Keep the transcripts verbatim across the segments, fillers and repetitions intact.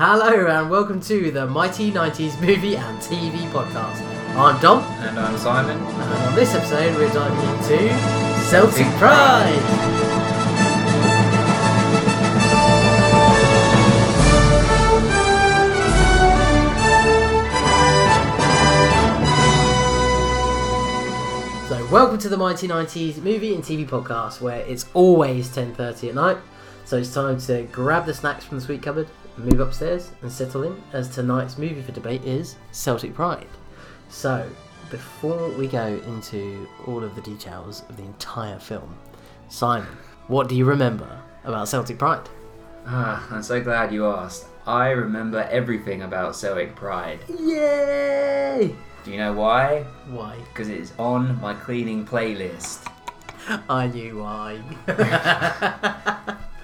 Hello and welcome to the Mighty nineties Movie and T V Podcast. I'm Dom. And I'm Simon. And on this episode we're diving into Celtic Pride. So welcome to the Mighty nineties Movie and T V Podcast, where it's always ten thirty at night. So it's time to grab the snacks from the sweet cupboard, move upstairs and settle in, as tonight's movie for debate is Celtic Pride. So, before we go into all of the details of the entire film, Simon, what do you remember about Celtic Pride? Ah, I'm so glad you asked. I remember everything about Celtic Pride. Yay! Do you know why? Why? Because it's on my cleaning playlist. I knew why.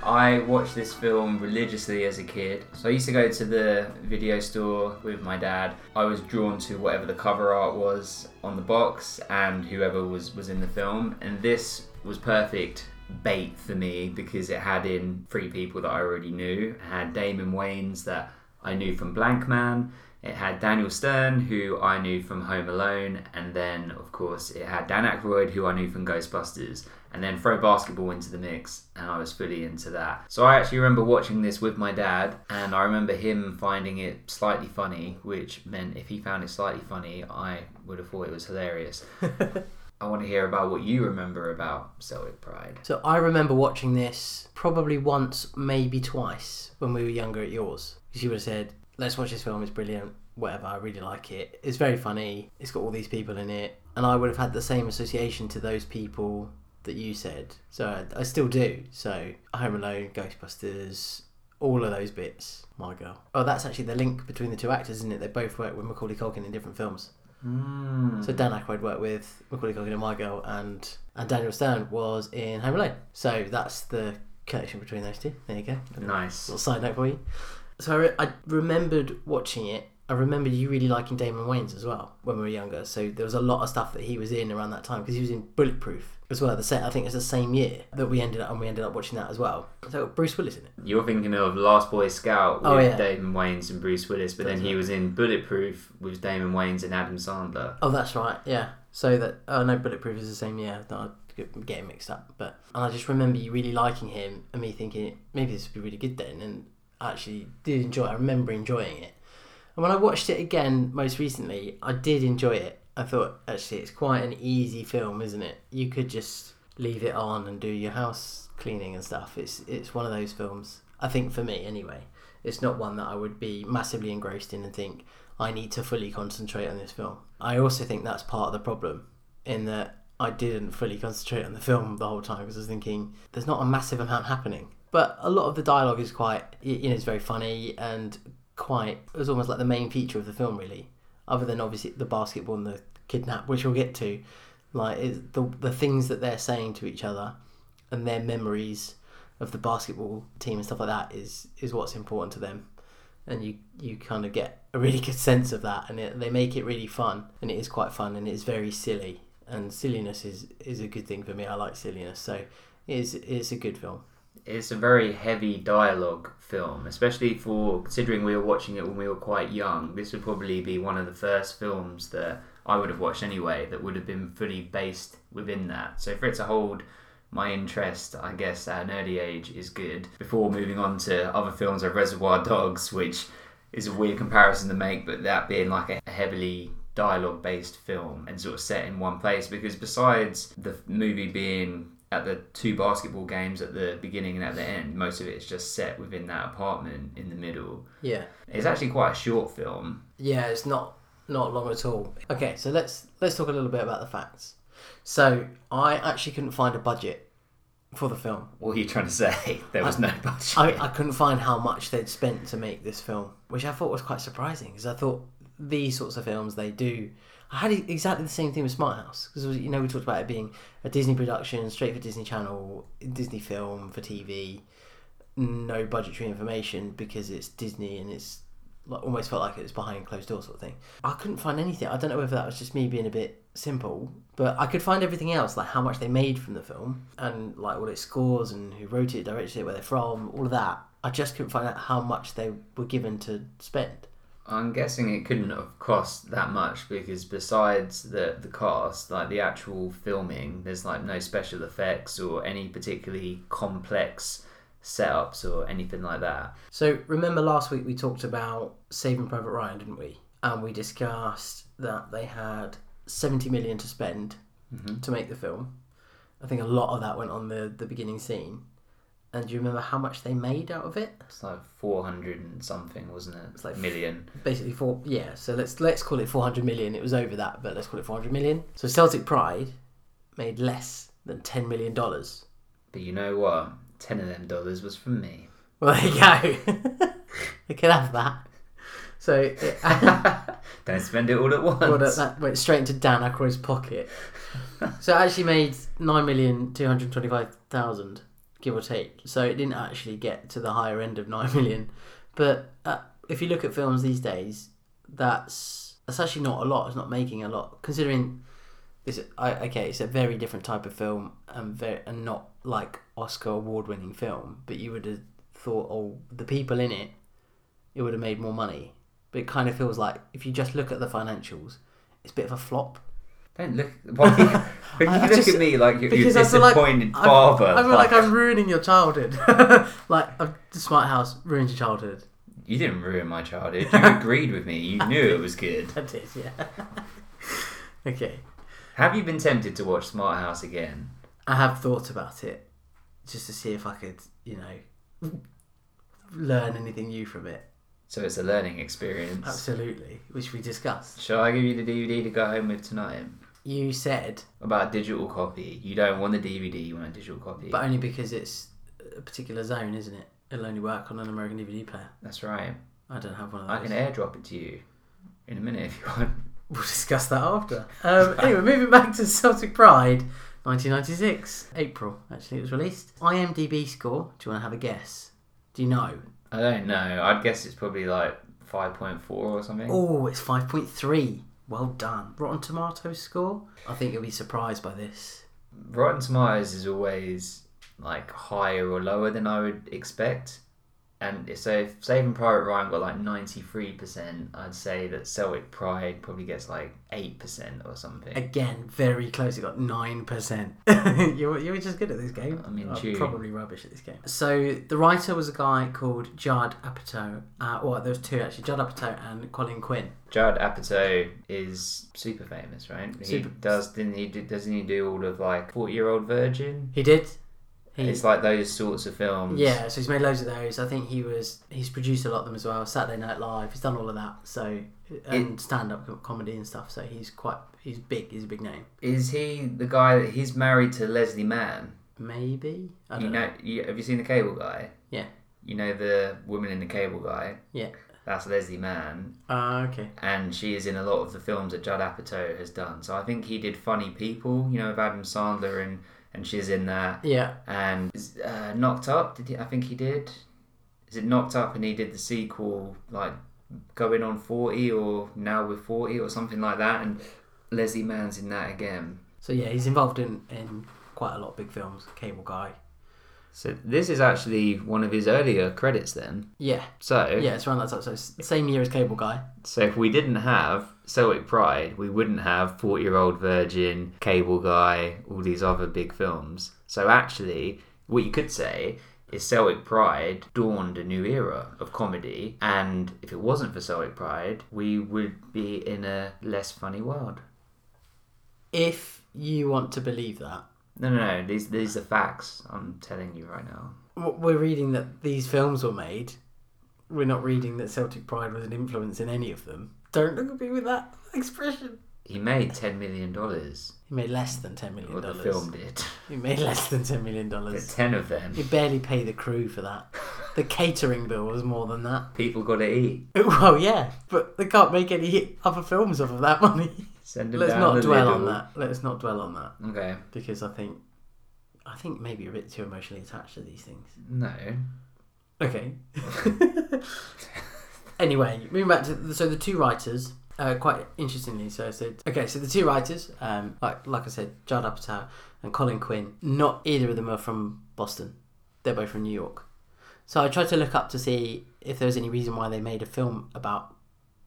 I watched this film religiously as a kid. So I used to go to the video store with my dad. I was drawn to whatever the cover art was on the box and whoever was, was in the film. And this was perfect bait for me because it had in three people that I already knew. It had Damon Wayans that I knew from Blank Man. It had Daniel Stern, who I knew from Home Alone. And then, of course, it had Dan Aykroyd, who I knew from Ghostbusters. And then throw basketball into the mix, and I was fully into that. So I actually remember watching this with my dad, and I remember him finding it slightly funny, which meant if he found it slightly funny, I would have thought it was hilarious. I want to hear about what you remember about Celtic Pride. So I remember watching this probably once, maybe twice, when we were younger at yours. Because you would have said, let's watch this film, it's brilliant, whatever, I really like it. It's very funny, it's got all these people in it, and I would have had the same association to those people that you said. So I still do. So Home Alone, Ghostbusters, all of those bits. My Girl. Oh, that's actually the link between the two actors, isn't it? They both work with Macaulay Culkin in different films. Mm. So Dan Aykroyd worked with Macaulay Culkin in My Girl, and, and Daniel Stern was in Home Alone. So that's the connection between those two. There you go. Nice. A little side note for you. So I, re- I remembered watching it. I remember you really liking Damon Wayans as well when we were younger. So there was a lot of stuff that he was in around that time because he was in Bulletproof as well. The set, I think it was the same year that we ended up and we ended up watching that as well. So Bruce Willis in it. You're thinking of Last Boy Scout with oh, yeah. Damon Wayans and Bruce Willis, but that's then he right. was in Bulletproof with Damon Wayans and Adam Sandler. Oh, that's right. Yeah. So that I oh, know Bulletproof is the same year. That I get it mixed up, but and I just remember you really liking him and me thinking maybe this would be really good then, and I actually did enjoy. I remember enjoying it. And when I watched it again most recently, I did enjoy it. I thought, actually, it's quite an easy film, isn't it? You could just leave it on and do your house cleaning and stuff. It's it's one of those films, I think, for me anyway. It's not one that I would be massively engrossed in and think, I need to fully concentrate on this film. I also think that's part of the problem, in that I didn't fully concentrate on the film the whole time, because I was thinking, there's not a massive amount happening. But a lot of the dialogue is quite, you know, it's very funny and quite, it was almost like the main feature of the film, really, other than obviously the basketball and the kidnap, which we'll get to. Like the the things that they're saying to each other and their memories of the basketball team and stuff like that is is what's important to them, and you you kind of get a really good sense of that, and it, they make it really fun, and it is quite fun, and it's very silly, and silliness is is a good thing for me. I like silliness, so it's it's a good film. It's a very heavy dialogue film, especially for considering we were watching it when we were quite young. This would probably be one of the first films that I would have watched anyway that would have been fully based within that. So for it to hold my interest, I guess, at an early age is good. Before moving on to other films like Reservoir Dogs, which is a weird comparison to make, but that being like a heavily dialogue-based film and sort of set in one place, because besides the movie being at the two basketball games at the beginning and at the end, most of it is just set within that apartment in the middle. Yeah. It's actually quite a short film. Yeah, it's not not long at all. Okay, so let's let's talk a little bit about the facts. So I actually couldn't find a budget for the film. What are you trying to say? There was I, no budget. I, I couldn't find how much they'd spent to make this film, which I thought was quite surprising, because I thought these sorts of films, they do. I had exactly the same thing with Smart House, because, you know, we talked about it being a Disney production, straight for Disney Channel, Disney film for T V, no budgetary information because it's Disney, and it's like, almost felt like it was behind closed doors sort of thing. I couldn't find anything. I don't know whether that was just me being a bit simple, but I could find everything else, like how much they made from the film and like all its scores and who wrote it, directed it, where they're from, all of that. I just couldn't find out how much they were given to spend. I'm guessing it couldn't have cost that much because besides the the cast, like the actual filming, there's like no special effects or any particularly complex setups or anything like that. So remember last week we talked about Saving Private Ryan, didn't we? And we discussed that they had seventy million to spend mm-hmm. to make the film. I think a lot of that went on the, the beginning scene. And do you remember how much they made out of it? It's like four hundred and something, wasn't it? It's like million. Basically four, yeah. So let's let's call it four hundred million. It was over that, but let's call it four hundred million. So Celtic Pride made less than ten million dollars. But you know what? ten of them dollars was from me. Well, there you go. I can have that. So it, don't spend it all at once. Well, that, that went straight into Dan Aykroyd's pocket. So it actually made nine million two hundred twenty-five thousand. Give or take. So it didn't actually get to the higher end of nine million. But uh, if you look at films these days, that's that's actually not a lot. It's not making a lot. Considering this, I, okay, it's a very different type of film and, very, and not like Oscar award winning film. But you would have thought, oh, the people in it, it would have made more money. But it kind of feels like if you just look at the financials, it's a bit of a flop. Don't look. Why, you I, look I just, at me like you're your disappointed like, father. I feel like, like I'm ruining your childhood. Like I'm, the Smart House ruined your childhood. You didn't ruin my childhood. You agreed with me. You knew did, it was good. I did, yeah. Okay. Have you been tempted to watch Smart House again? I have thought about it, just to see if I could, you know, learn anything new from it. So it's a learning experience. Absolutely, which we discussed. Shall I give you the D V D to go home with tonight? You said about a digital copy. You don't want the D V D, you want a digital copy. But only because it's a particular zone, isn't it? It'll only work on an American D V D player. That's right. I don't have one of those. I can airdrop it to you in a minute if you want. We'll discuss that after. Um, anyway, moving back to Celtic Pride, nineteen ninety-six. April, actually, it was released. IMDb score. Do you want to have a guess? Do you know? I don't know. I'd guess it's probably like five point four or something. Oh, it's five point three. Well done. Rotten Tomatoes score? I think you'll be surprised by this. Rotten Tomatoes is always like higher or lower than I would expect. And so if Saving Private Ryan got like ninety-three percent, I'd say that Celtic Pride probably gets like eight percent or something. Again, very close. It got nine percent. you, were, you were just good at this game. I mean, well, probably rubbish at this game. So the writer was a guy called Judd Apatow. Uh, well, there was two actually, Judd Apatow and Colin Quinn. Judd Apatow is super famous, right? Super. He does, didn't he, doesn't he do all of like forty-year-old Virgin? He did. He, it's like those sorts of films. Yeah, so he's made loads of those. I think he was he's produced a lot of them as well. Saturday Night Live, he's done all of that. So and it, stand-up comedy and stuff. So he's quite he's big. He's a big name. Is he the guy that he's married to Leslie Mann? Maybe. I don't you know. know. You, have you seen The Cable Guy? Yeah. You know the woman in The Cable Guy. Yeah. That's Leslie Mann. Ah, uh, okay. And she is in a lot of the films that Judd Apatow has done. So I think he did Funny People, you know, with Adam Sandler and. And she's in that. Yeah. And uh, Knocked Up, did he, I think he did. Is it Knocked Up and he did the sequel, like Going on forty or Now We're forty or something like that. And Leslie Mann's in that again. So yeah, he's involved in, in quite a lot of big films, Cable Guy. So this is actually one of his earlier credits then. Yeah. So yeah, it's around that time. So same year as Cable Guy. So if we didn't have Celtic Pride, we wouldn't have forty-year-old Virgin, Cable Guy, all these other big films. So actually, what you could say is Celtic Pride dawned a new era of comedy. And if it wasn't for Celtic Pride, we would be in a less funny world. If you want to believe that. No, no, no. These these are facts. I'm telling you right now. We're reading that these films were made. We're not reading that Celtic Pride was an influence in any of them. Don't look at me with that expression. He made ten million dollars. He made less than ten million dollars. Or the film did. He made less than ten million dollars. There's ten of them. He barely paid the crew for that. The catering bill was more than that. People got to eat. Well, yeah. But they can't make any other films off of that money. Send them Let's down not the dwell middle. on that. Let's not dwell on that. Okay. Because I think, I think maybe you're a bit too emotionally attached to these things. No. Okay. Anyway, moving back to the, so the two writers, uh, quite interestingly. So I said, okay, so the two writers, um, like like I said, Judd Apatow and Colin Quinn. Not either of them are from Boston. They're both from New York. So I tried to look up to see if there was any reason why they made a film about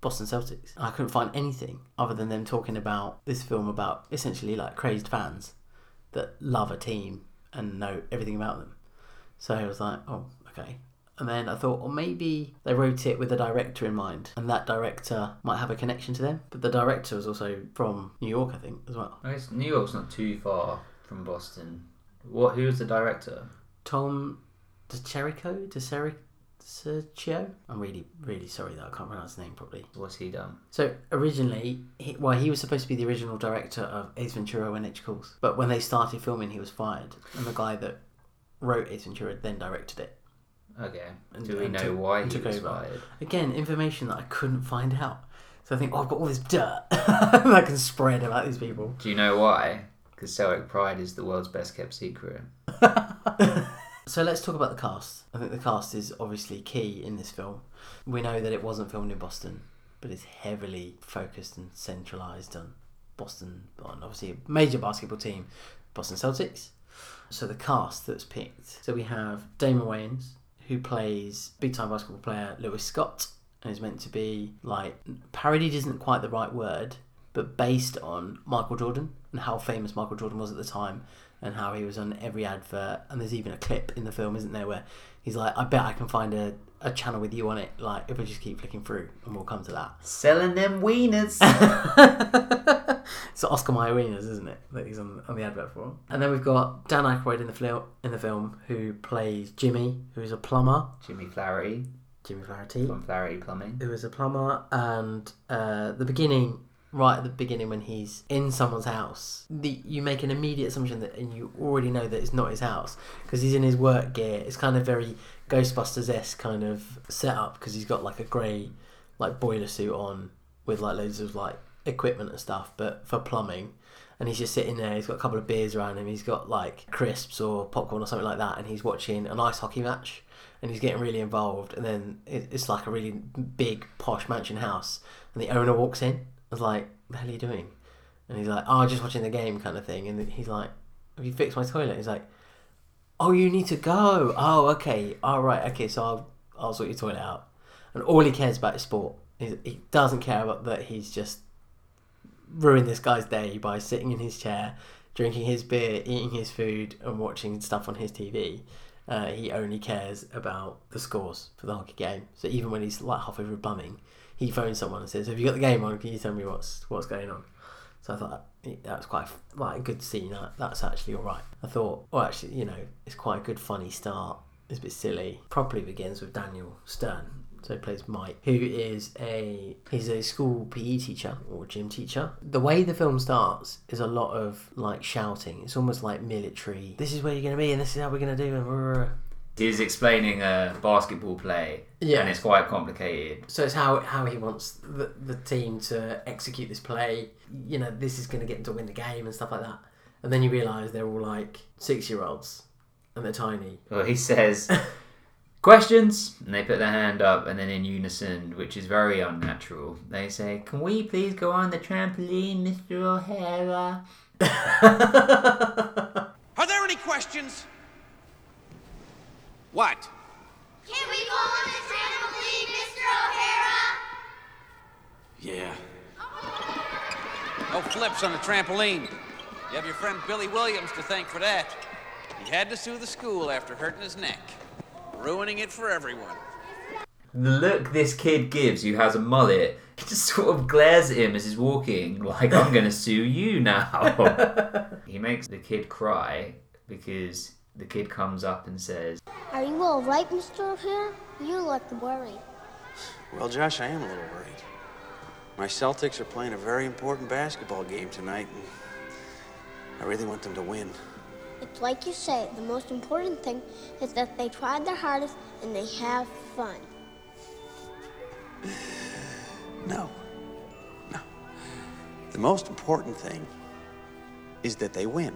Boston Celtics. I couldn't find anything other than them talking about this film about essentially like crazed fans that love a team and know everything about them. So I was like, oh, okay. And then I thought, well, maybe they wrote it with a director in mind, and that director might have a connection to them. But the director was also from New York, I think, as well. I guess New York's not too far from Boston. What? Who was the director? Tom DeCherico? DeCherico? Sergio? I'm really, really sorry that I can't pronounce his name properly. What's he done? So originally, he, well, he was supposed to be the original director of Ace Ventura When It Calls. But when they started filming, he was fired. And the guy that wrote Ace Ventura then directed it. Okay. And, Do we and know took, why he took was over. fired? Again, information that I couldn't find out. So I think, oh, I've got all this dirt that I can spread about these people. Do you know why? Because Celtic pride is the world's best kept secret. So let's talk about the cast. I think the cast is obviously key in this film. We know that it wasn't filmed in Boston, but it's heavily focused and centralised on Boston, on obviously a major basketball team, Boston Celtics. So the cast that's picked. So we have Damon Wayans, who plays big-time basketball player Lewis Scott, and is meant to be, like, parodied isn't quite the right word, but based on Michael Jordan and how famous Michael Jordan was at the time, and how he was on every advert. And there's even a clip in the film, isn't there, where he's like, I bet I can find a, a channel with you on it, like, if we just keep flicking through, and we'll come to that. Selling them wieners. It's Oscar Mayer wieners, isn't it, that he's on, on the advert for. And then we've got Dan Aykroyd in the, fil- in the film, who plays Jimmy, who's a plumber. Jimmy Flaherty. Jimmy Flaherty. From Flaherty Plumbing. Who is a plumber. And uh, the beginning... right at the beginning when he's in someone's house, the, you make an immediate assumption that, and you already know that it's not his house because he's in his work gear. It's kind of very Ghostbusters-esque kind of setup because he's got like a grey like boiler suit on with like loads of like equipment and stuff, but for plumbing. And he's just sitting there, he's got a couple of beers around him, he's got like crisps or popcorn or something like that, and he's watching an ice hockey match and he's getting really involved. And then it, it's like a really big posh mansion house and the owner walks in. I was like, what the hell are you doing? And he's like, oh, just watching the game kind of thing. And he's like, have you fixed my toilet? He's like, oh, you need to go. Oh, okay. All right. Okay, so I'll, I'll sort your toilet out. And all he cares about is sport. He's, he doesn't care about that he's just ruined this guy's day by sitting in his chair, drinking his beer, eating his food, and watching stuff on his T V. Uh, he only cares about the scores for the hockey game. So even when he's like halfway through bumming, he phones someone and says, have you got the game on? Can you tell me what's what's going on? So I thought that, that was quite a, like, a good scene. That, that's actually all right. I thought, oh, actually, you know, it's quite a good, funny start. It's a bit silly. Properly begins with Daniel Stern. So he plays Mike, who is a he's a school P E teacher or gym teacher. The way the film starts is a lot of, like, shouting. It's almost like military. This is where you're going to be and this is how we're going to do it. He's explaining a basketball play, yeah, and it's quite complicated. So it's how how he wants the, the team to execute this play. You know, this is going to get them to win the game and stuff like that. And then you realise they're all like six-year-olds and they're tiny. Well, he says, questions? And they put their hand up, and then in unison, which is very unnatural, they say, can we please go on the trampoline, Mister O'Hara? Are there any questions? What? Can we go on the trampoline, Mister O'Hara? Yeah. No flips on the trampoline. You have your friend Billy Williams to thank for that. He had to sue the school after hurting his neck, ruining it for everyone. The look this kid gives, who has a mullet, it just sort of glares at him as he's walking, like, I'm going to sue you now. He makes the kid cry because the kid comes up and says, are you all right, Mister O'Hara? You look worried. Well, Josh, I am a little worried. My Celtics are playing a very important basketball game tonight, and I really want them to win. It's like you say, the most important thing is that they tried their hardest and they have fun. No. No. The most important thing is that they win.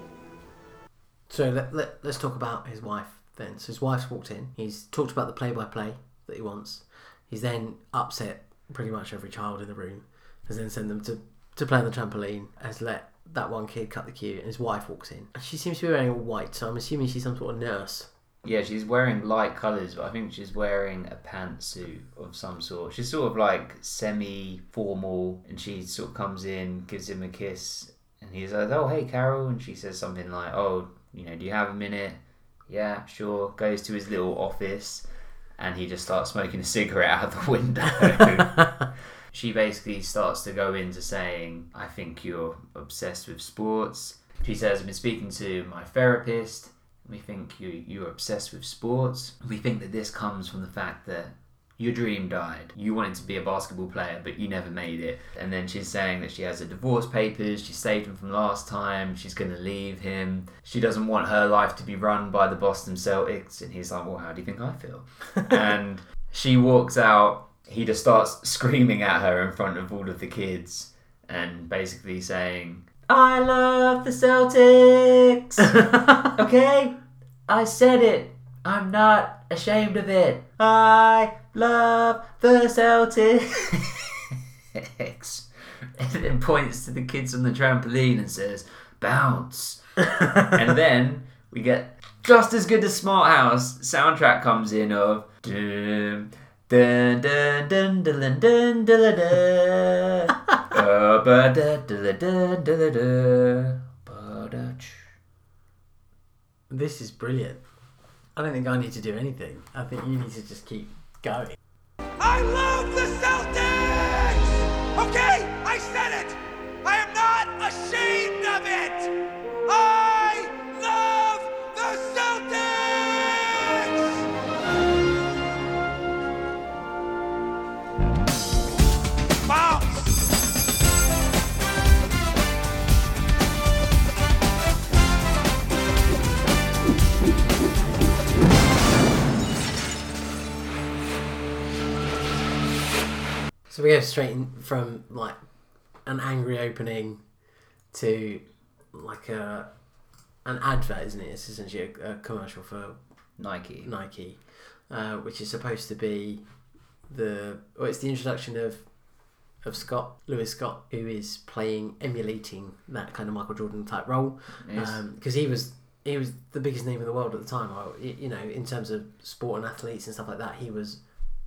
So let, let, let's talk about his wife then. So his wife's walked in. He's talked about the play-by-play that he wants. He's then upset pretty much every child in the room. Has then sent them to, to play on the trampoline. Has let that one kid cut the queue. And his wife walks in. She seems to be wearing all white, so I'm assuming she's some sort of nurse Yeah, she's wearing light colours, but I think she's wearing a pantsuit of some sort. She's sort of like semi-formal, and she sort of comes in, gives him a kiss, and he's like, oh, hey, Carol, and she says something like, oh, you know, do you have a minute? Yeah, sure. Goes to his little office, and he just starts smoking a cigarette out of the window. She basically starts to go into saying, I think you're obsessed with sports. She says, I've been speaking to my therapist. We think you, you're obsessed with sports. We think that this comes from the fact that your dream died. You wanted to be a basketball player, but you never made it. And then she's saying that she has her divorce papers. She saved him from last time. She's going to leave him. She doesn't want her life to be run by the Boston Celtics. And he's like, well, how do you think I feel? And she walks out. He just starts screaming at her in front of all of the kids and basically saying, I love the Celtics. Okay? I said it. I'm not ashamed of it. I love the Celtics. And then points to the kids on the trampoline and says, bounce. And then we get just as good as Smart House. Soundtrack comes in of dun dun dun dun dun dun dun dun. This is brilliant. I don't think I need to do anything. I think you need to just keep going. I love the Celtics! Okay, I said it! I am not ashamed of it! I love the Celtics! Bounce! So we go straight in from like an angry opening to like a an advert, isn't it? It's essentially a, a commercial for Nike, Nike, uh, which is supposed to be the well, it's the introduction of of Scott Lewis Scott, who is playing emulating that kind of Michael Jordan type role, because yes. um, he was he was the biggest name in the world at the time. You know, in terms of sport and athletes and stuff like that, he was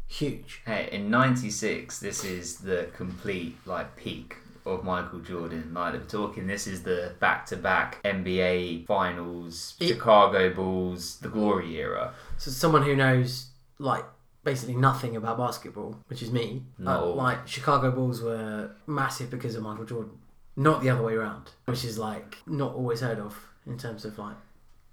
huge. Hey, in ninety-six, this is the complete like peak of Michael Jordan. Like I'm talking, this is the back-to-back N B A Finals, it, Chicago Bulls, the glory era. So someone who knows like basically nothing about basketball, which is me. No. Uh, like Chicago Bulls were massive because of Michael Jordan, not the other way around, which is like not always heard of in terms of like.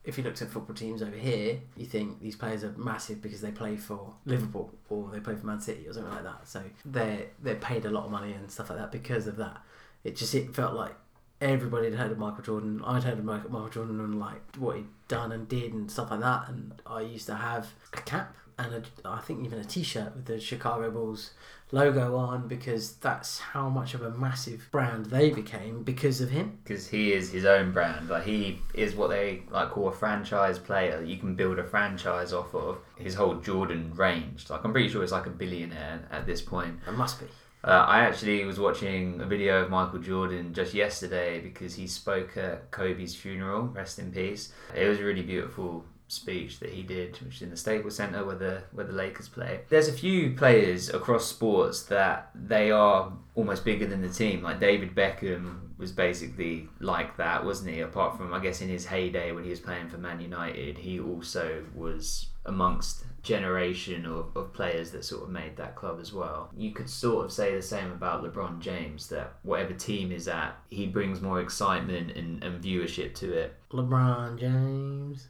If you looked at football teams over here, you think these players are massive because they play for Liverpool or they play for Man City or something like that. So they're, they're paid a lot of money and stuff like that because of that. It just it felt like everybody had heard of Michael Jordan. I'd heard of Michael Jordan and like what he'd done and did and stuff like that. And I used to have a cap and a, I think even a T-shirt with the Chicago Bulls logo on because that's how much of a massive brand they became because of him. Because he is his own brand. Like he is what they like call a franchise player. You can build a franchise off of his whole Jordan range. Like I'm pretty sure he's like a billionaire at this point. It must be. Uh, I actually was watching a video of Michael Jordan just yesterday because he spoke at Kobe's funeral. Rest in peace. It was a really beautiful speech that he did, which is in the Staples Center where the where the Lakers play. There's a few players across sports that they are almost bigger than the team. Like David Beckham was basically like that, wasn't he? Apart from, I guess, in his heyday when he was playing for Man United, he also was amongst generation of, of players that sort of made that club as well. You could sort of say the same about LeBron James, that whatever team is at, he brings more excitement and, and viewership to it. LeBron James...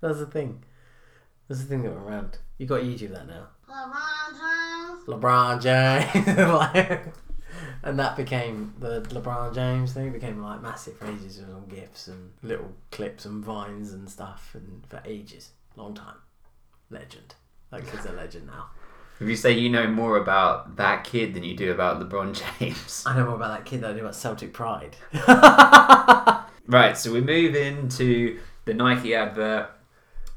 That's the thing. That's the thing that we're around. You got YouTube that now. LeBron James. LeBron James. And that became the LeBron James thing. It became like massive phrases and GIFs and little clips and vines and stuff. And for ages, long time, legend. That kid's a legend now. If you say you know more about that kid than you do about LeBron James, I know more about that kid than I do about Celtic Pride. Right. So we move into the Nike advert.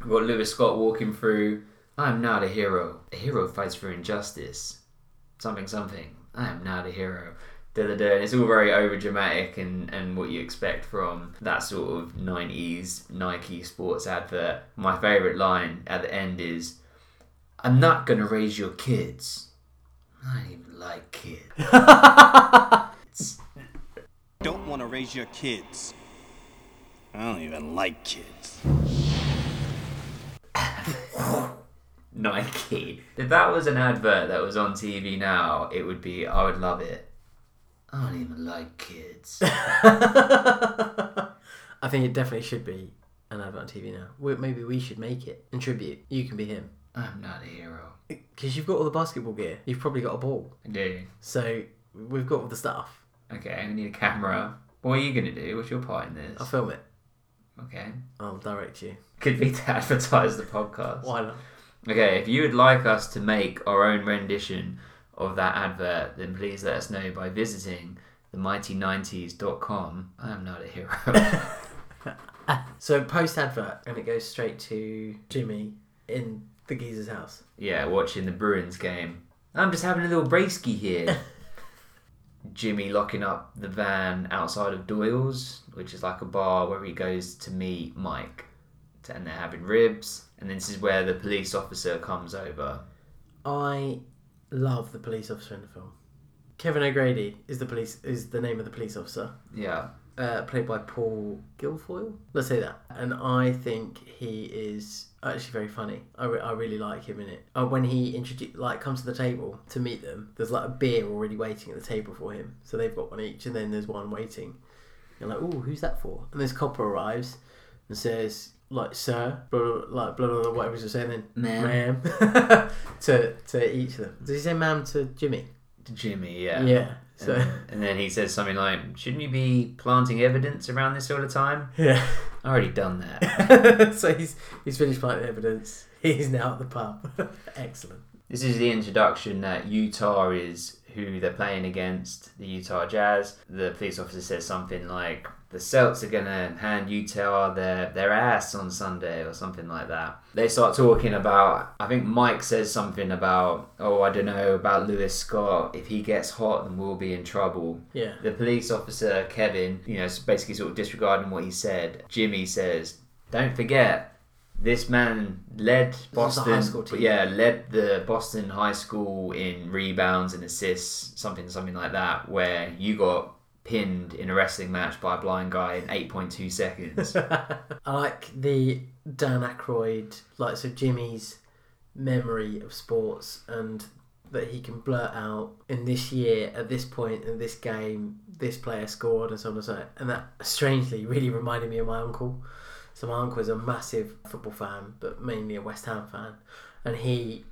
We've got Lewis Scott walking through. I am not a hero. A hero fights for injustice. Something, something. I am not a hero. da da da. And it's all very over dramatic and, and what you expect from that sort of nineties Nike sports advert. My favourite line at the end is, "I'm not gonna raise your kids. I don't even like kids." Don't want to raise your kids. I don't even like kids. Nike. If that was an advert that was on T V now, it would be, I would love it. I don't even like kids. I think it definitely should be an advert on T V now. Maybe we should make it in tribute. You can be him. I'm not a hero. Because you've got all the basketball gear. You've probably got a ball. I do. So we've got all the stuff. Okay, we need a camera. What are you going to do? What's your part in this? I'll film it. Okay. I'll direct you. Could be to advertise the podcast. Why not? Okay, if you would like us to make our own rendition of that advert, then please let us know by visiting the mighty nineties dot com. I am not a hero. So post advert, and it goes straight to Jimmy in the geezer's house. Yeah, watching the Bruins game. I'm just having a little breakski here. Jimmy locking up the van outside of Doyle's, which is like a bar where he goes to meet Mike, and they're having ribs, and this is where the police officer comes over. I love the police officer in the film. Kevin O'Grady is the police is the name of the police officer. Yeah. Uh, played by Paul Guilfoyle. Let's say that. And I think he is actually very funny. I, re- I really like him in it. Uh, when he introduce, like comes to the table to meet them, there's like a beer already waiting at the table for him. So they've got one each, and then there's one waiting. You're like, ooh, who's that for? And this copper arrives and says, like, sir, blah, blah, blah, like, blah, blah, blah, whatever he was saying then, ma'am, ma'am. to, to each of them. Does he say ma'am to Jimmy? To Jimmy, yeah. Yeah. So. And, and then he says something like, shouldn't you be planting evidence around this all the time? Yeah. I've already done that. So he's he's finished planting evidence. He's now at the pub. Excellent. This is the introduction that Utah is who they're playing against, the Utah Jazz. The police officer says something like, the Celts are going to hand Utah their, their ass on Sunday or something like that. They start talking about, I think Mike says something about, oh, I don't know, about Lewis Scott. If he gets hot, then we'll be in trouble. Yeah. The police officer, Kevin, you know, basically sort of disregarding what he said. Jimmy says, don't forget, this man led Boston, yeah, led the Boston high school in rebounds and assists, something, something like that, where you got pinned in a wrestling match by a blind guy in eight point two seconds. I like the Dan Aykroyd, like, so Jimmy's memory of sports, and that he can blurt out, in this year, at this point, in this game, this player scored, and so on and so on. And that, strangely, really reminded me of my uncle. So my uncle is a massive football fan, but mainly a West Ham fan. And he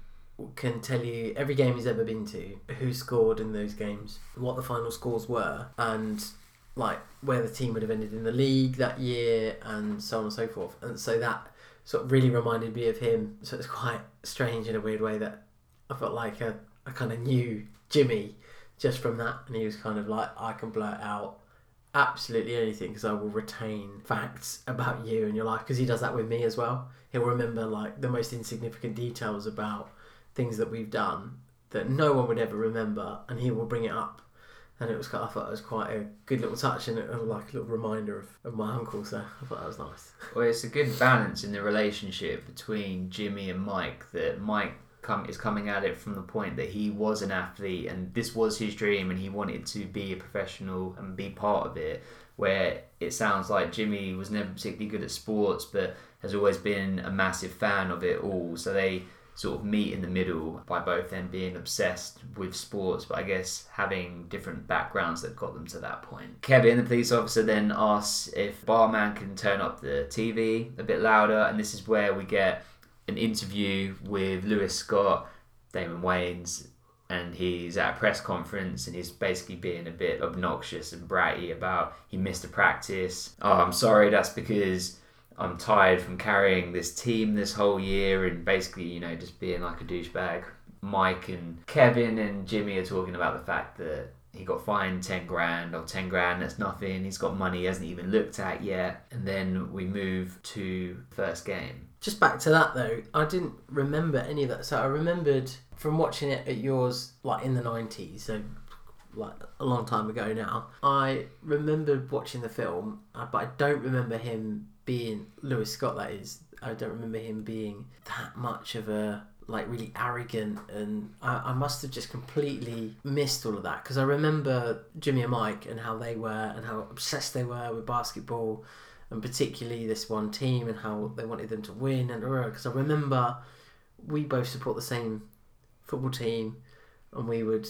can tell you every game he's ever been to, who scored in those games, what the final scores were, and like where the team would have ended in the league that year, and so on and so forth. And so that sort of really reminded me of him. So it's quite strange in a weird way that I felt like a, I kind of knew Jimmy just from that, and he was kind of like, I can blurt out absolutely anything because I will retain facts about you and your life, because he does that with me as well. He'll remember like the most insignificant details about things that we've done that no one would ever remember, and he will bring it up. And it was, I thought it was quite a good little touch, and it was like a little reminder of, of my uncle, so I thought that was nice. Well, it's a good balance in the relationship between Jimmy and Mike, that Mike come, is coming at it from the point that he was an athlete and this was his dream and he wanted to be a professional and be part of it, where it sounds like Jimmy was never particularly good at sports but has always been a massive fan of it all. So they sort of meet in the middle by both them being obsessed with sports, but I guess having different backgrounds that got them to that point. Kevin, the police officer, then asks if barman can turn up the T V a bit louder, and this is where we get an interview with Lewis Scott, Damon Wayans, and he's at a press conference and he's basically being a bit obnoxious and bratty about he missed a practice. Oh, I'm sorry, that's because I'm tired from carrying this team this whole year, and basically, you know, just being like a douchebag. Mike and Kevin and Jimmy are talking about the fact that he got fined ten grand or ten grand, that's nothing. He's got money he hasn't even looked at yet. And then we move to first game. Just back to that though, I didn't remember any of that. So I remembered from watching it at yours, like in the nineties, so like a long time ago now. I remember watching the film, but I don't remember him being Lewis Scott, that is. I don't remember him being that much of a, like, really arrogant, and I, I must have just completely missed all of that, because I remember Jimmy and Mike and how they were and how obsessed they were with basketball, and particularly this one team and how they wanted them to win, and because I remember we both support the same football team, and we would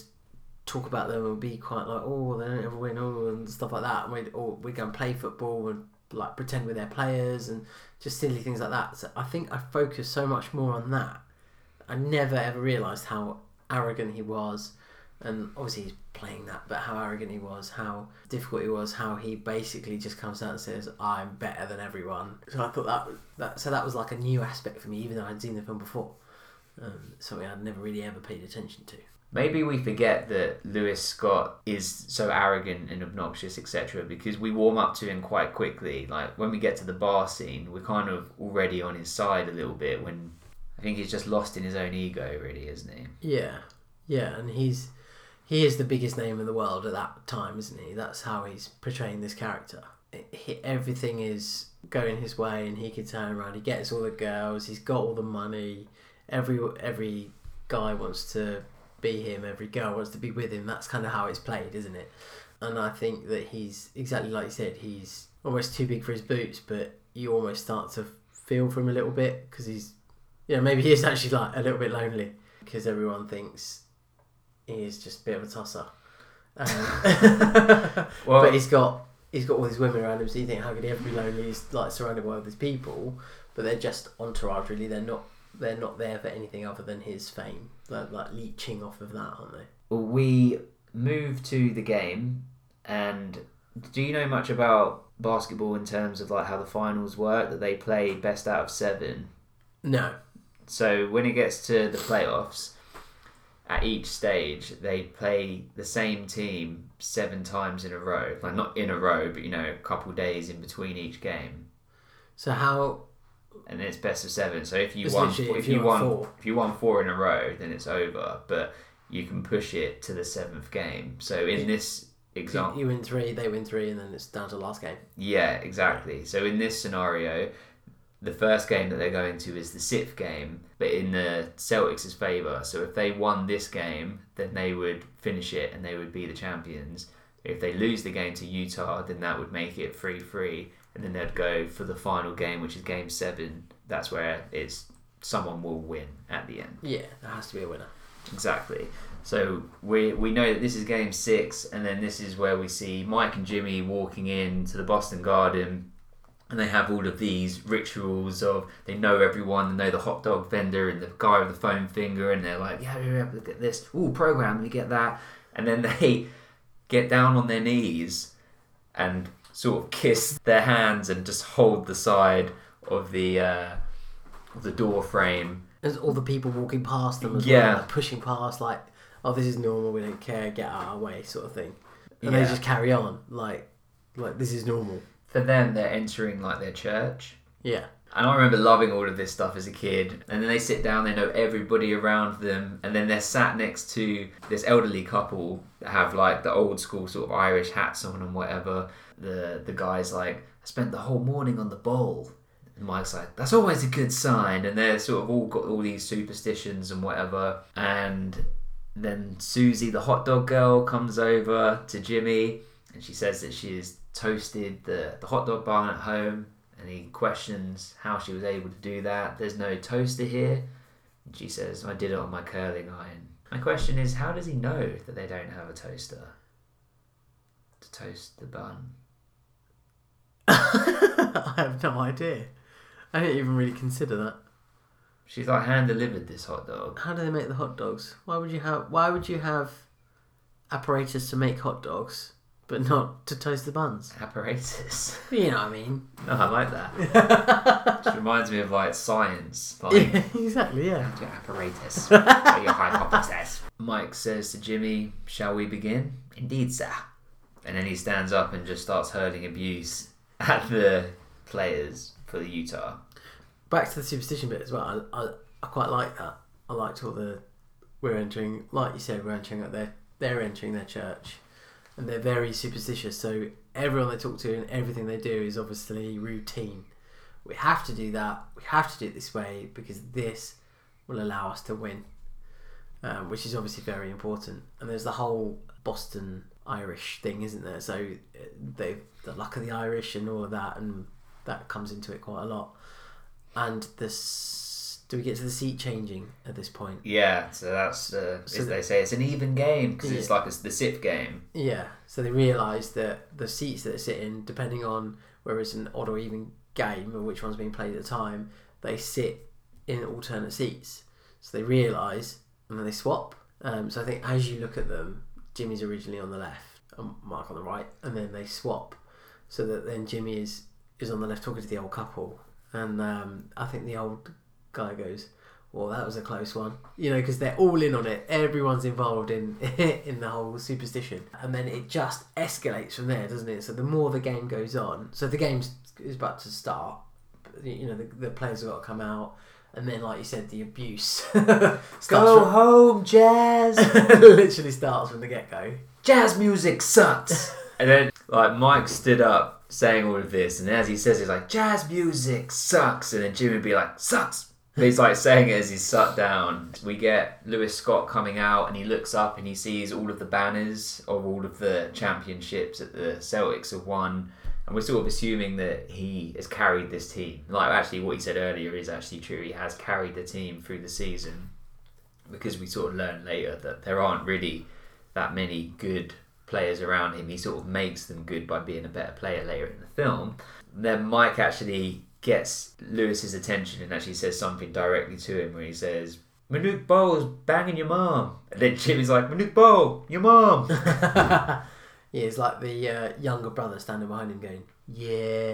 talk about them and be quite like, oh, they don't ever win, oh, and stuff like that, and we'd, or we'd go and play football and like pretend we're their players and just silly things like that. So I think I focused so much more on that. I never ever realised how arrogant he was, and obviously he's playing that, but how arrogant he was, how difficult he was, how he basically just comes out and says, I'm better than everyone. So I thought that, that so that was like a new aspect for me, even though I'd seen the film before. Um, something I'd never really ever paid attention to. Maybe we forget that Lewis Scott is so arrogant and obnoxious, et cetera, because we warm up to him quite quickly. Like, when we get to the bar scene, we're kind of already on his side a little bit, when I think he's just lost in his own ego, really, isn't he? Yeah. Yeah, and he's he is the biggest name in the world at that time, isn't he? That's how he's portraying this character. It, he, everything is going his way, and he can turn around. He gets all the girls. He's got all the money. Every every guy wants to be him, every girl wants to be with him. That's kind of how it's played, isn't it? And I think that he's exactly like you said, he's almost too big for his boots, but you almost start to feel for him a little bit, because he's, you know, maybe he is actually like a little bit lonely, because everyone thinks he is just a bit of a tosser. Um, well, but he's got he's got all these women around him, so you think, how could he ever be lonely? He's like surrounded by all these people, but they're just entourage, really. They're not They're not there for anything other than his fame. They're like leeching off of that, aren't they? Well, we move to the game, and do you know much about basketball in terms of like how the finals work? That they play best out of seven. No. So when it gets to the playoffs, at each stage they play the same team seven times in a row. Like, not in a row, but you know, a couple of days in between each game. So how? And then it's best of seven. So if you it's won, if you won, four. if you won four in a row, then it's over. But you can push it to the seventh game. So in you, this example, you win three, they win three, and then it's down to the last game. Yeah, exactly. So in this scenario, the first game that they're going to is the sixth game, but in the Celtics' favour. So if they won this game, then they would finish it and they would be the champions. If they lose the game to Utah, then that would make it three three. And then they'd go for the final game, which is game seven. That's where it's someone will win at the end. Yeah, there has to be a winner. Exactly. So we we know that this is game six, and then this is where we see Mike and Jimmy walking in to the Boston Garden, and they have all of these rituals of, they know everyone, they know the hot dog vendor and the guy with the foam finger, and they're like, yeah, yeah, yeah, look at this. Ooh, program, let me get that. And then they get down on their knees and sort of kiss their hands and just hold the side of the uh, of the door frame. There's all the people walking past them as yeah. well, like pushing past, like, oh, this is normal, we don't care, get out of our way, sort of thing. And yeah. they just carry on, like, like this is normal. For them, they're entering, like, their church. Yeah. And I remember loving all of this stuff as a kid. And then they sit down, they know everybody around them, and then they're sat next to this elderly couple that have, like, the old school sort of Irish hats on and whatever. The the guy's like, I spent the whole morning on the bowl. And Mike's like, that's always a good sign. And they're sort of all got all these superstitions and whatever. And then Susie, the hot dog girl, comes over to Jimmy, and she says that she has toasted the, the hot dog bun at home. And he questions how she was able to do that. There's no toaster here. And she says, I did it on my curling iron. My question is, how does he know that they don't have a toaster to toast the bun? I have no idea. I didn't even really consider that. She's like hand delivered this hot dog. How do they make the hot dogs? Why would you have? Why would you have apparatus to make hot dogs, but not to toast the buns? Apparatus. You know what I mean? No, I like that. Which reminds me of, like, science. Like, yeah, exactly, yeah. Your apparatus. Your hypothesis. Mike says to Jimmy, shall we begin? Indeed, sir. And then he stands up and just starts hurling abuse at the players for the Utah. Back to the superstition bit as well. I, I, I quite like that. I liked all the, we're entering, like you said, we're entering at their they're entering their church, and they're very superstitious, so everyone they talk to and everything they do is obviously routine. We have to do that, we have to do it this way, because this will allow us to win, um, which is obviously very important. And there's the whole Boston Irish thing, isn't there? So they the luck of the Irish and all of that, and that comes into it quite a lot. And this, do we get to the seat changing at this point? Yeah, so that's uh, so as the, they say, it's an even game, because yeah. it's like a, the S I F game. Yeah, so they realise that the seats that they sit in, depending on whether it's an odd or even game or which one's being played at the time, they sit in alternate seats. So they realise and then they swap. Um, so I think as you look at them, Jimmy's originally on the left and Mark on the right, and then they swap, so that then Jimmy is, is on the left talking to the old couple, and um, I think the old guy goes, well, that was a close one, you know, because they're all in on it, everyone's involved in in the whole superstition, and then it just escalates from there, doesn't it? So the more the game goes on, so the game is about to start, you know, the, the players have got to come out. And then, like you said, the abuse. Go from... home, Jazz! Literally starts from the get-go. Jazz music sucks! And then, like, Mike stood up saying all of this, and as he says, he's like, jazz music sucks! And then Jimmy would be like, sucks! But he's, like, saying it as he's sat down. We get Lewis Scott coming out, and he looks up and he sees all of the banners of all of the championships that the Celtics have won. And we're sort of assuming that he has carried this team. Like, actually, what he said earlier is actually true. He has carried the team through the season, because we sort of learn later that there aren't really that many good players around him. He sort of makes them good by being a better player later in the film. And then Mike actually gets Lewis's attention and actually says something directly to him, where he says, Manute Bowl's banging your mom. And then Jimmy's like, Manute Bowl, your mom. Yeah, it's like the uh, younger brother standing behind him going, yeah.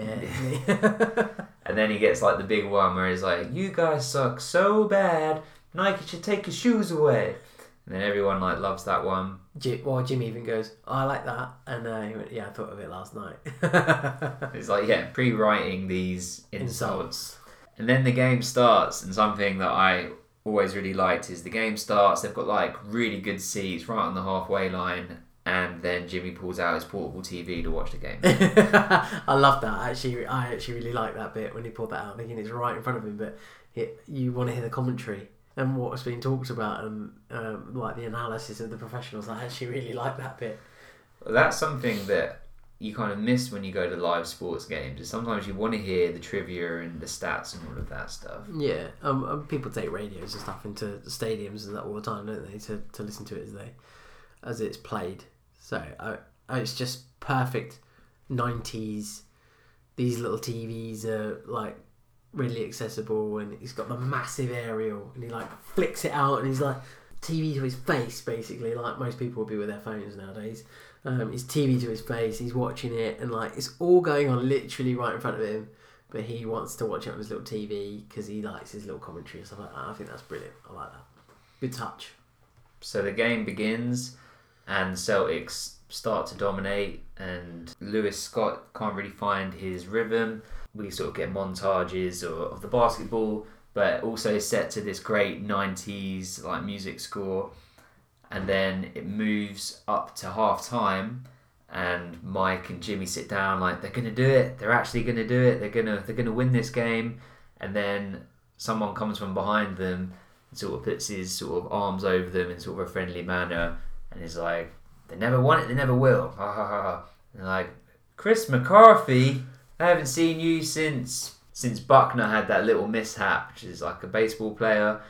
And then he gets like the big one where he's like, you guys suck so bad, Nike should take your shoes away. And then everyone like loves that one. G- well, Jimmy even goes, oh, I like that. And uh, he went, yeah, I thought of it last night. It's like, yeah, pre-writing these insults. insults. And then the game starts, and something that I always really liked is the game starts, they've got like really good seats right on the halfway line, and then Jimmy pulls out his portable T V to watch the game. I love that. Actually, I actually really like that bit when he pulled that out, thinking it's right in front of him, but it, you want to hear the commentary and what's been talked about, and um, like the analysis of the professionals. I actually really like that bit. Well, that's something that you kind of miss when you go to live sports games, is sometimes you want to hear the trivia and the stats and all of that stuff. Yeah, um, and people take radios and stuff into stadiums and that all the time, don't they, to, to listen to it as they as it's played. So uh, it's just perfect nineties. These little T Vs are like really accessible, and he's got the massive aerial, and he like flicks it out, and he's like T V to his face, basically, like most people would be with their phones nowadays. Um, it's T V to his face. He's watching it, and like it's all going on literally right in front of him, but he wants to watch it on his little T V because he likes his little commentary and stuff like that. I think that's brilliant. I like that. Good touch. So the game begins, and Celtics start to dominate, and Lewis Scott can't really find his rhythm. We sort of get montages of the basketball, but also set to this great nineties like music score. And then it moves up to half time, and Mike and Jimmy sit down like they're gonna do it. They're actually gonna do it. They're gonna they're gonna win this game. And then someone comes from behind them and sort of puts his sort of arms over them in sort of a friendly manner. And he's like, they never want it, they never will. Ha ha ha. And they're like, Chris McCarthy, I haven't seen you since since Buckner had that little mishap, which is like a baseball player.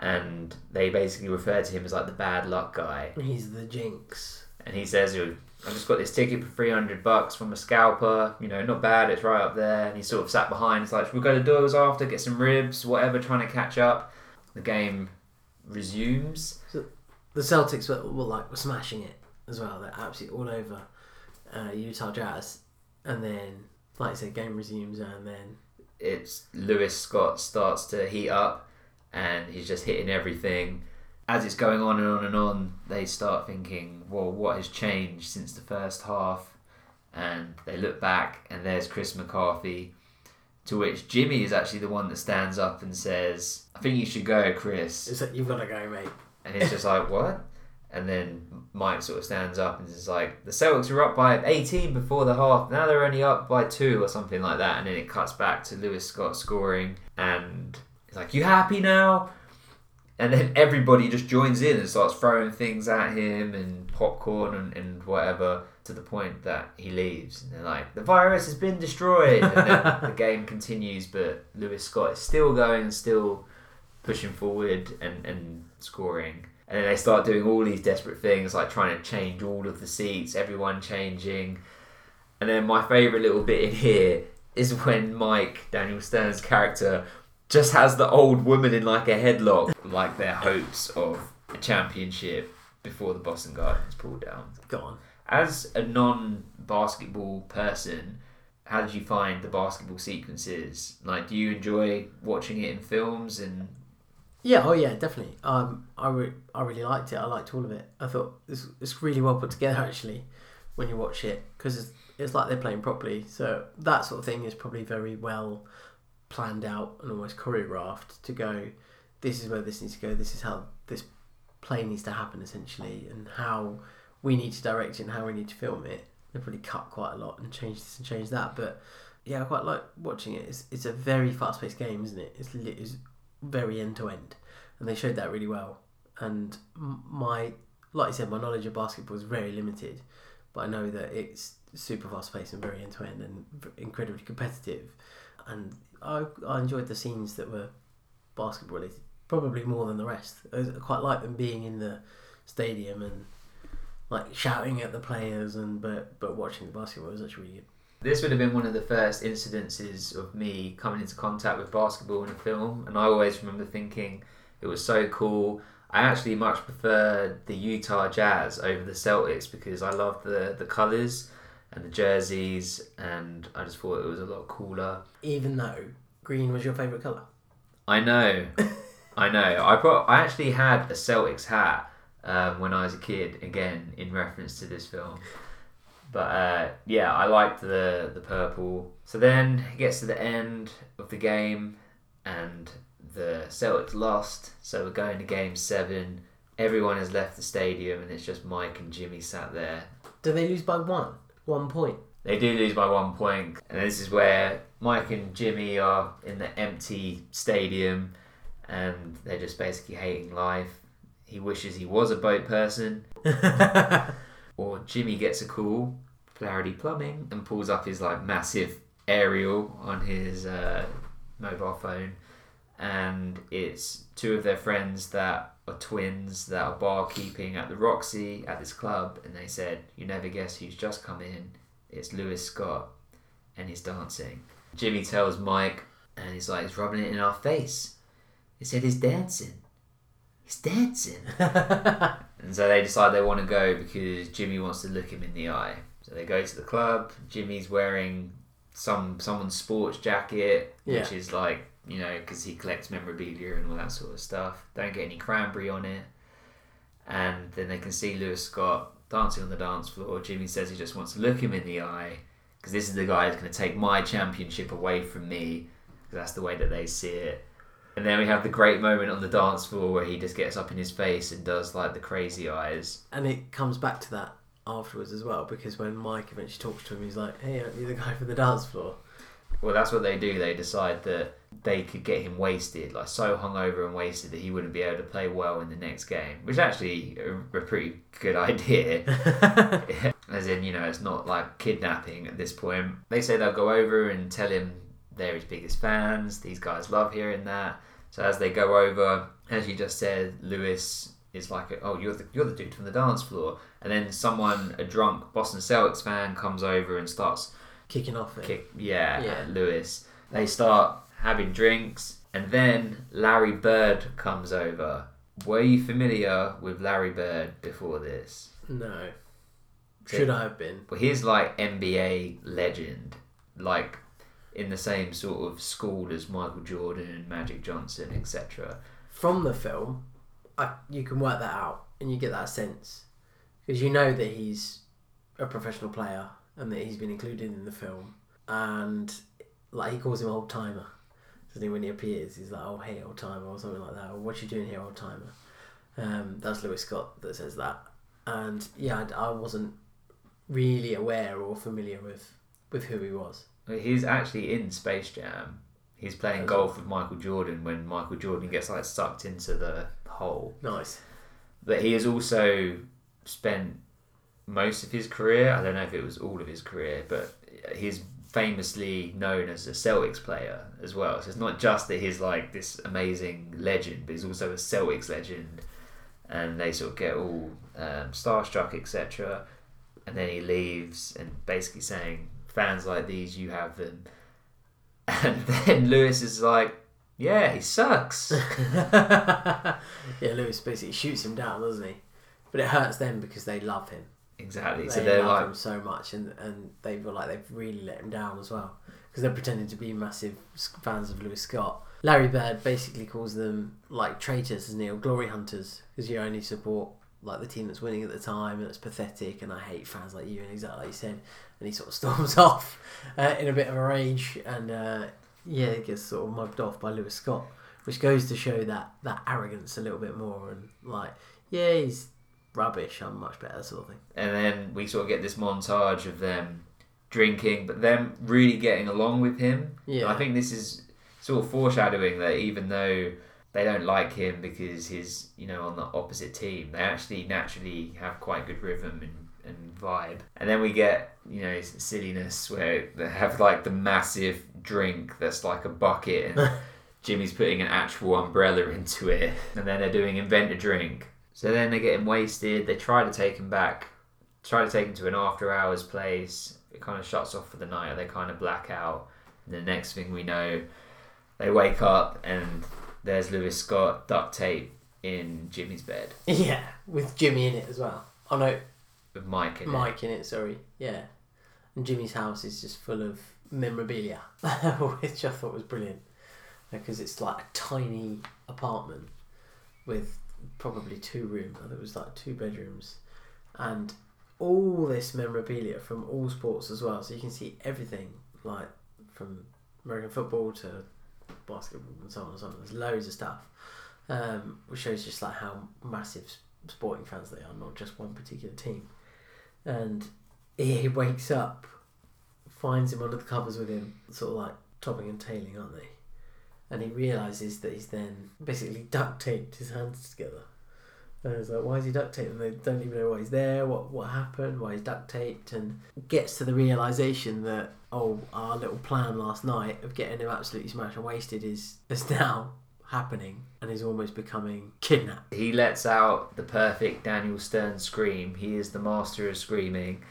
And they basically refer to him as like the bad luck guy. He's the jinx. And he says, I just got this ticket for three hundred bucks from a scalper. You know, not bad, it's right up there. And he sort of sat behind. It's like, we'll go to Doyle's after, get some ribs, whatever, trying to catch up. The game resumes. So- The Celtics were, were like were smashing it as well. They're absolutely all over uh, Utah Jazz, and then, like I said, game resumes, and then it's Lewis Scott starts to heat up, and he's just hitting everything. As it's going on and on and on, they start thinking, well, what has changed since the first half? And they look back, and there's Chris McCarthy. To which Jimmy is actually the one that stands up and says, "I think you should go, Chris." It's like, you've got to go, mate. And he's just like, what? And then Mike sort of stands up and is like, the Celtics were up by eighteen before the half. Now they're only up by two or something like that. And then it cuts back to Lewis Scott scoring. And he's like, you happy now? And then everybody just joins in and starts throwing things at him and popcorn and, and whatever, to the point that he leaves. And they're like, the virus has been destroyed. And then the game continues, but Lewis Scott is still going, still pushing forward and, and scoring. And then they start doing all these desperate things, like trying to change all of the seats, everyone changing. And then my favourite little bit in here is when Mike, Daniel Stern's character, just has the old woman in like a headlock, like their hopes of a championship before the Boston Garden is pulled down. Go on. As a non-basketball person, how did you find the basketball sequences? Like, do you enjoy watching it in films and... Yeah, oh yeah, definitely. Um, I, re- I really liked it. I liked all of it. I thought it's, it's really well put together, actually, when you watch it, because it's, it's like they're playing properly. So that sort of thing is probably very well planned out and almost choreographed to go, this is where this needs to go, this is how this play needs to happen, essentially, and how we need to direct it and how we need to film it. They probably cut quite a lot and change this and change that, but yeah, I quite like watching it. It's, it's a very fast-paced game, isn't it? It's lit is. Very end to end, and they showed that really well. And my, like you said, my knowledge of basketball is very limited, but I know that it's super fast paced and very end to end and incredibly competitive. And I, I enjoyed the scenes that were basketball related, probably more than the rest. I quite like them being in the stadium and like shouting at the players, and but but watching the basketball was actually really good. This would have been one of the first incidences of me coming into contact with basketball in a film, and I always remember thinking it was so cool. I actually much prefer the Utah Jazz over the Celtics because I love the, the colours and the jerseys, and I just thought it was a lot cooler. Even though green was your favourite colour? I know. I know. I, pro- I actually had a Celtics hat um, when I was a kid, again, in reference to this film. But uh, yeah, I liked the, the purple. So then it gets to the end of the game and the Celtics lost. So we're going to game seven. Everyone has left the stadium and it's just Mike and Jimmy sat there. Do they lose by one? One point? They do lose by one point. And this is where Mike and Jimmy are in the empty stadium and they're just basically hating life. He wishes he was a boat person. Or Jimmy gets a call, Flaherty Plumbing, and pulls up his like massive aerial on his uh, mobile phone, and it's two of their friends that are twins that are barkeeping at the Roxy at this club, and they said, "You never guess who's just come in? It's Lewis Scott, and he's dancing." Jimmy tells Mike, and he's like, "He's rubbing it in our face." He said, "He's dancing. He's dancing." And so they decide they want to go because Jimmy wants to look him in the eye. So they go to the club. Jimmy's wearing some someone's sports jacket, yeah. Which is like, you know, because he collects memorabilia and all that sort of stuff. Don't get any cranberry on it. And then they can see Lewis Scott dancing on the dance floor. Jimmy says he just wants to look him in the eye because this is the guy who's going to take my championship away from me, because that's the way that they see it. And then we have the great moment on the dance floor where he just gets up in his face and does, like, the crazy eyes. And it comes back to that afterwards as well, because when Mike eventually talks to him, he's like, hey, aren't you the guy from the dance floor? Well, that's what they do. They decide that they could get him wasted, like, so hungover and wasted that he wouldn't be able to play well in the next game, which is actually a pretty good idea. As in, you know, it's not, like, kidnapping at this point. They say they'll go over and tell him they're his biggest fans, these guys love hearing that. So as they go over, as you just said, Lewis is like, oh, you're the, you're the dude from the dance floor. And then someone, a drunk Boston Celtics fan, comes over and starts kicking off at kick, yeah, yeah. At Lewis. They start having drinks, and then Larry Bird comes over. Were you familiar with Larry Bird before this? No. So, should I have been? Well, he's like N B A legend, like in the same sort of school as Michael Jordan and Magic Johnson, et cetera. From the film, I, you can work that out and you get that sense. Because you know that he's a professional player and that he's been included in the film. And like he calls him old timer. So when he appears, he's like, oh, hey, old timer, or something like that. Or what you doing here, old timer? Um, that's Lewis Scott that says that. And yeah, I, I wasn't really aware or familiar with, with who he was. He's actually in Space Jam. He's playing golf with Michael Jordan when Michael Jordan gets like sucked into the hole. Nice. But he has also spent most of his career, I don't know if it was all of his career, but he's famously known as a Celtics player as well. So it's not just that he's like this amazing legend, but he's also a Celtics legend. And they sort of get all um, starstruck, et cetera. And then he leaves and basically saying, fans like these, you have them. And then Lewis is like, yeah, he sucks. Yeah, Lewis basically shoots him down, doesn't he? But it hurts them because they love him. Exactly. They so they're love like... him so much, and, and they feel like they've really let him down as well. Because they're pretending to be massive fans of Lewis Scott. Larry Bird basically calls them like traitors, doesn't he? Or glory hunters, because you only support like the team that's winning at the time, and it's pathetic, and I hate fans like you, and exactly like you said. And he sort of storms off uh, in a bit of a rage, and uh, yeah, it gets sort of mugged off by Lewis Scott, which goes to show that, that arrogance a little bit more, and like, yeah, he's rubbish, I'm much better, sort of thing. And then we sort of get this montage of them drinking, but them really getting along with him. Yeah. I think this is sort of foreshadowing that even though they don't like him because he's, you know, on the opposite team, they actually naturally have quite good rhythm and, and vibe. And then we get, you know, silliness where they have like the massive drink that's like a bucket and Jimmy's putting an actual umbrella into it, and then they're doing invent a drink. So then they're getting wasted, they try to take him back, try to take him to an after hours place, it kind of shuts off for the night, they kind of black out, and the next thing we know, they wake up and there's Lewis Scott duct tape in Jimmy's bed. Yeah, with Jimmy in it as well. Oh no. With Mike in it. Mike in it, sorry. Yeah. And Jimmy's house is just full of memorabilia, which I thought was brilliant. Because it's like a tiny apartment with probably two rooms. I think it was like two bedrooms. And all this memorabilia from all sports as well. So you can see everything, like from American football to basketball and so on and so on. There's loads of stuff, um, which shows just like how massive sporting fans they are, not just one particular team. And he wakes up, finds him under the covers with him, sort of like topping and tailing, aren't they? And he realises that he's then basically duct taped his hands together. And it's like, why is he duct taped? And they don't even know why he's there, what what happened, why he's duct taped, and gets to the realisation that, oh, our little plan last night of getting him absolutely smashed and wasted is, is now happening, and is almost becoming kidnapped. He lets out the perfect Daniel Stern scream. He is the master of screaming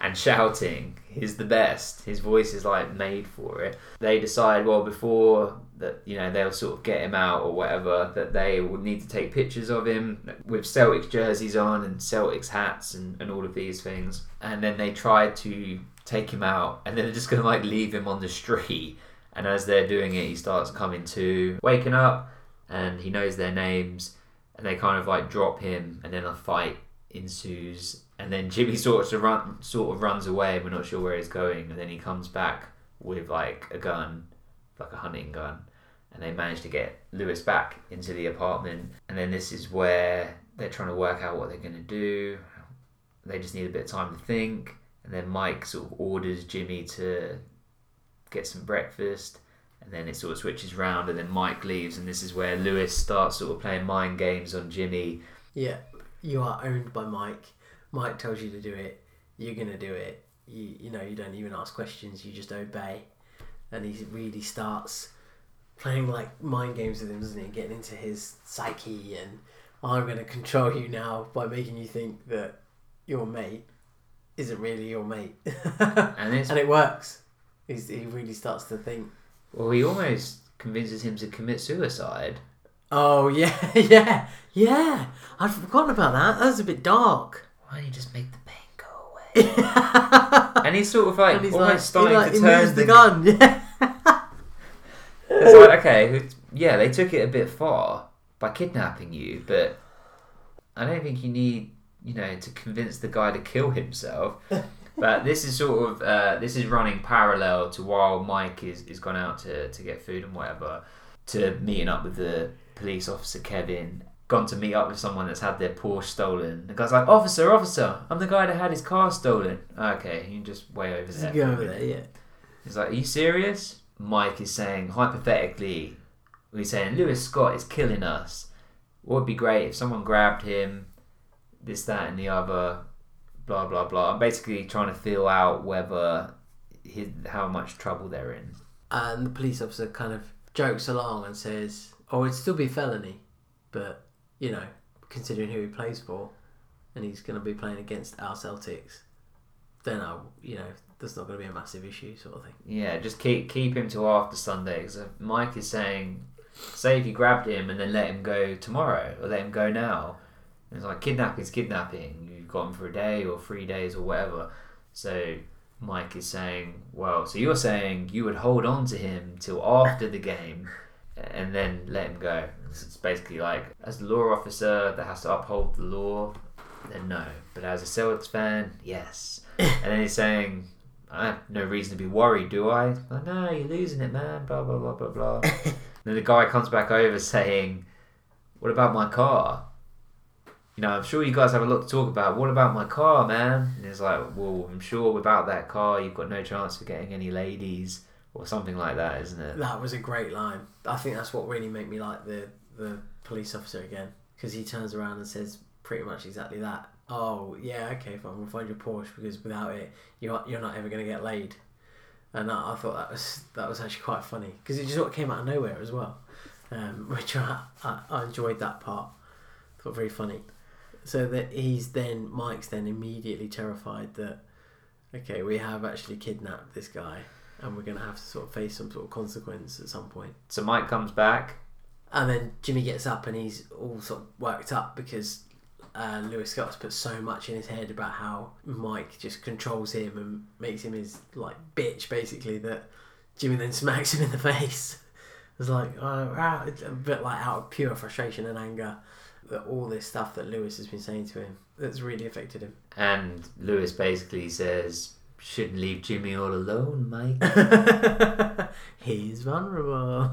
and shouting. He's the best. His voice is like made for it. They decide, well, before that, you know, they'll sort of get him out or whatever, that they will need to take pictures of him with Celtics jerseys on and Celtics hats and, and all of these things. And then they try to take him out, and then they're just going to like leave him on the street. And as they're doing it, he starts coming to, waking up, and he knows their names, and they kind of like drop him, and then a fight ensues, and then Jimmy sort of run, sort of runs away, and we're not sure where he's going, and then he comes back with like a gun, like a hunting gun, and they manage to get Lewis back into the apartment, and then this is where they're trying to work out what they're going to do. They just need a bit of time to think, and then Mike sort of orders Jimmy to get some breakfast, and then it sort of switches round, and then Mike leaves, and this is where Lewis starts sort of playing mind games on Jimmy. Yeah, you are owned by Mike. Mike tells you to do it, you're gonna do it. You you know, you don't even ask questions, you just obey. And he really starts playing like mind games with him, doesn't he? Getting into his psyche, and I'm gonna control you now by making you think that your mate isn't really your mate. and, and it works. He's, he really starts to think. Well, he almost convinces him to commit suicide. Oh, yeah, yeah, yeah. I'd forgotten about that. That was a bit dark. Why don't you just make the pain go away? And he's sort of like almost like, starting he like, to he turn... He moves the, the gun, yeah. It's like, okay, yeah, they took it a bit far by kidnapping you, but I don't think you need, you know, to convince the guy to kill himself. But this is sort of, uh, this is running parallel to while Mike is, is gone out to, to get food and whatever, to meeting up with the police officer Kevin, gone to meet up with someone that's had their Porsche stolen. The guy's like, officer, officer, I'm the guy that had his car stolen. Okay, you're just way over there. You go over there, yeah. He's like, are you serious? Mike is saying, hypothetically, we're saying, Lewis Scott is killing us. What would be great if someone grabbed him, this, that, and the other, blah, blah, blah. I'm basically trying to feel out whether, his, how much trouble they're in. And the police officer kind of jokes along and says, oh, it'd still be felony, but, you know, considering who he plays for, and he's going to be playing against our Celtics, then, I, you know, that's not going to be a massive issue sort of thing. Yeah, just keep keep him till after Sunday, because Mike is saying, say if you grabbed him and then let him go tomorrow, or let him go now. And it's like, kidnapping's kidnapping. You've got him for a day or three days or whatever. So Mike is saying, well, so you're saying you would hold on to him till after the game and then let him go. So it's basically like, as a law officer that has to uphold the law, then no. But as a Celtics fan, yes. And then he's saying, I have no reason to be worried, do I? Like, no, you're losing it, man, blah, blah, blah, blah, blah. Then the guy comes back over saying, what about my car? You know, I'm sure you guys have a lot to talk about. What about my car, man? And it's like, well, I'm sure without that car, you've got no chance of getting any ladies or something like that, isn't it? That was a great line. I think that's what really made me like the, the police officer again, because he turns around and says pretty much exactly that. Oh, yeah, okay, fine, we'll find your Porsche, because without it, you're, you're not ever going to get laid. And I, I thought that was that was actually quite funny, because it just came out of nowhere as well, um, which I, I, I enjoyed that part. I thought very funny. So that he's then, Mike's then immediately terrified that, okay, we have actually kidnapped this guy and we're going to have to sort of face some sort of consequence at some point. So Mike comes back. And then Jimmy gets up and he's all sort of worked up because uh, Lewis Scott's put so much in his head about how Mike just controls him and makes him his, like, bitch, basically, that Jimmy then smacks him in the face. It's like, oh, it's a bit like out of pure frustration and anger. That all this stuff that Lewis has been saying to him that's really affected him. And Lewis basically says, shouldn't leave Jimmy all alone, Mike. He's vulnerable.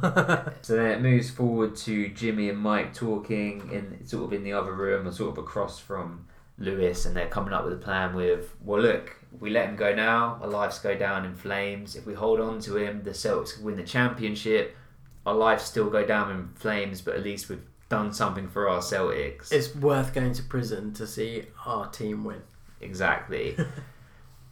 So then it moves forward to Jimmy and Mike talking in sort of in the other room or sort of across from Lewis, and they're coming up with a plan with, well, look, we let him go now, our lives go down in flames. If we hold on to him, the Celtics win the championship. Our lives still go down in flames, but at least we've done something for our Celtics. It's worth going to prison to see our team win. Exactly.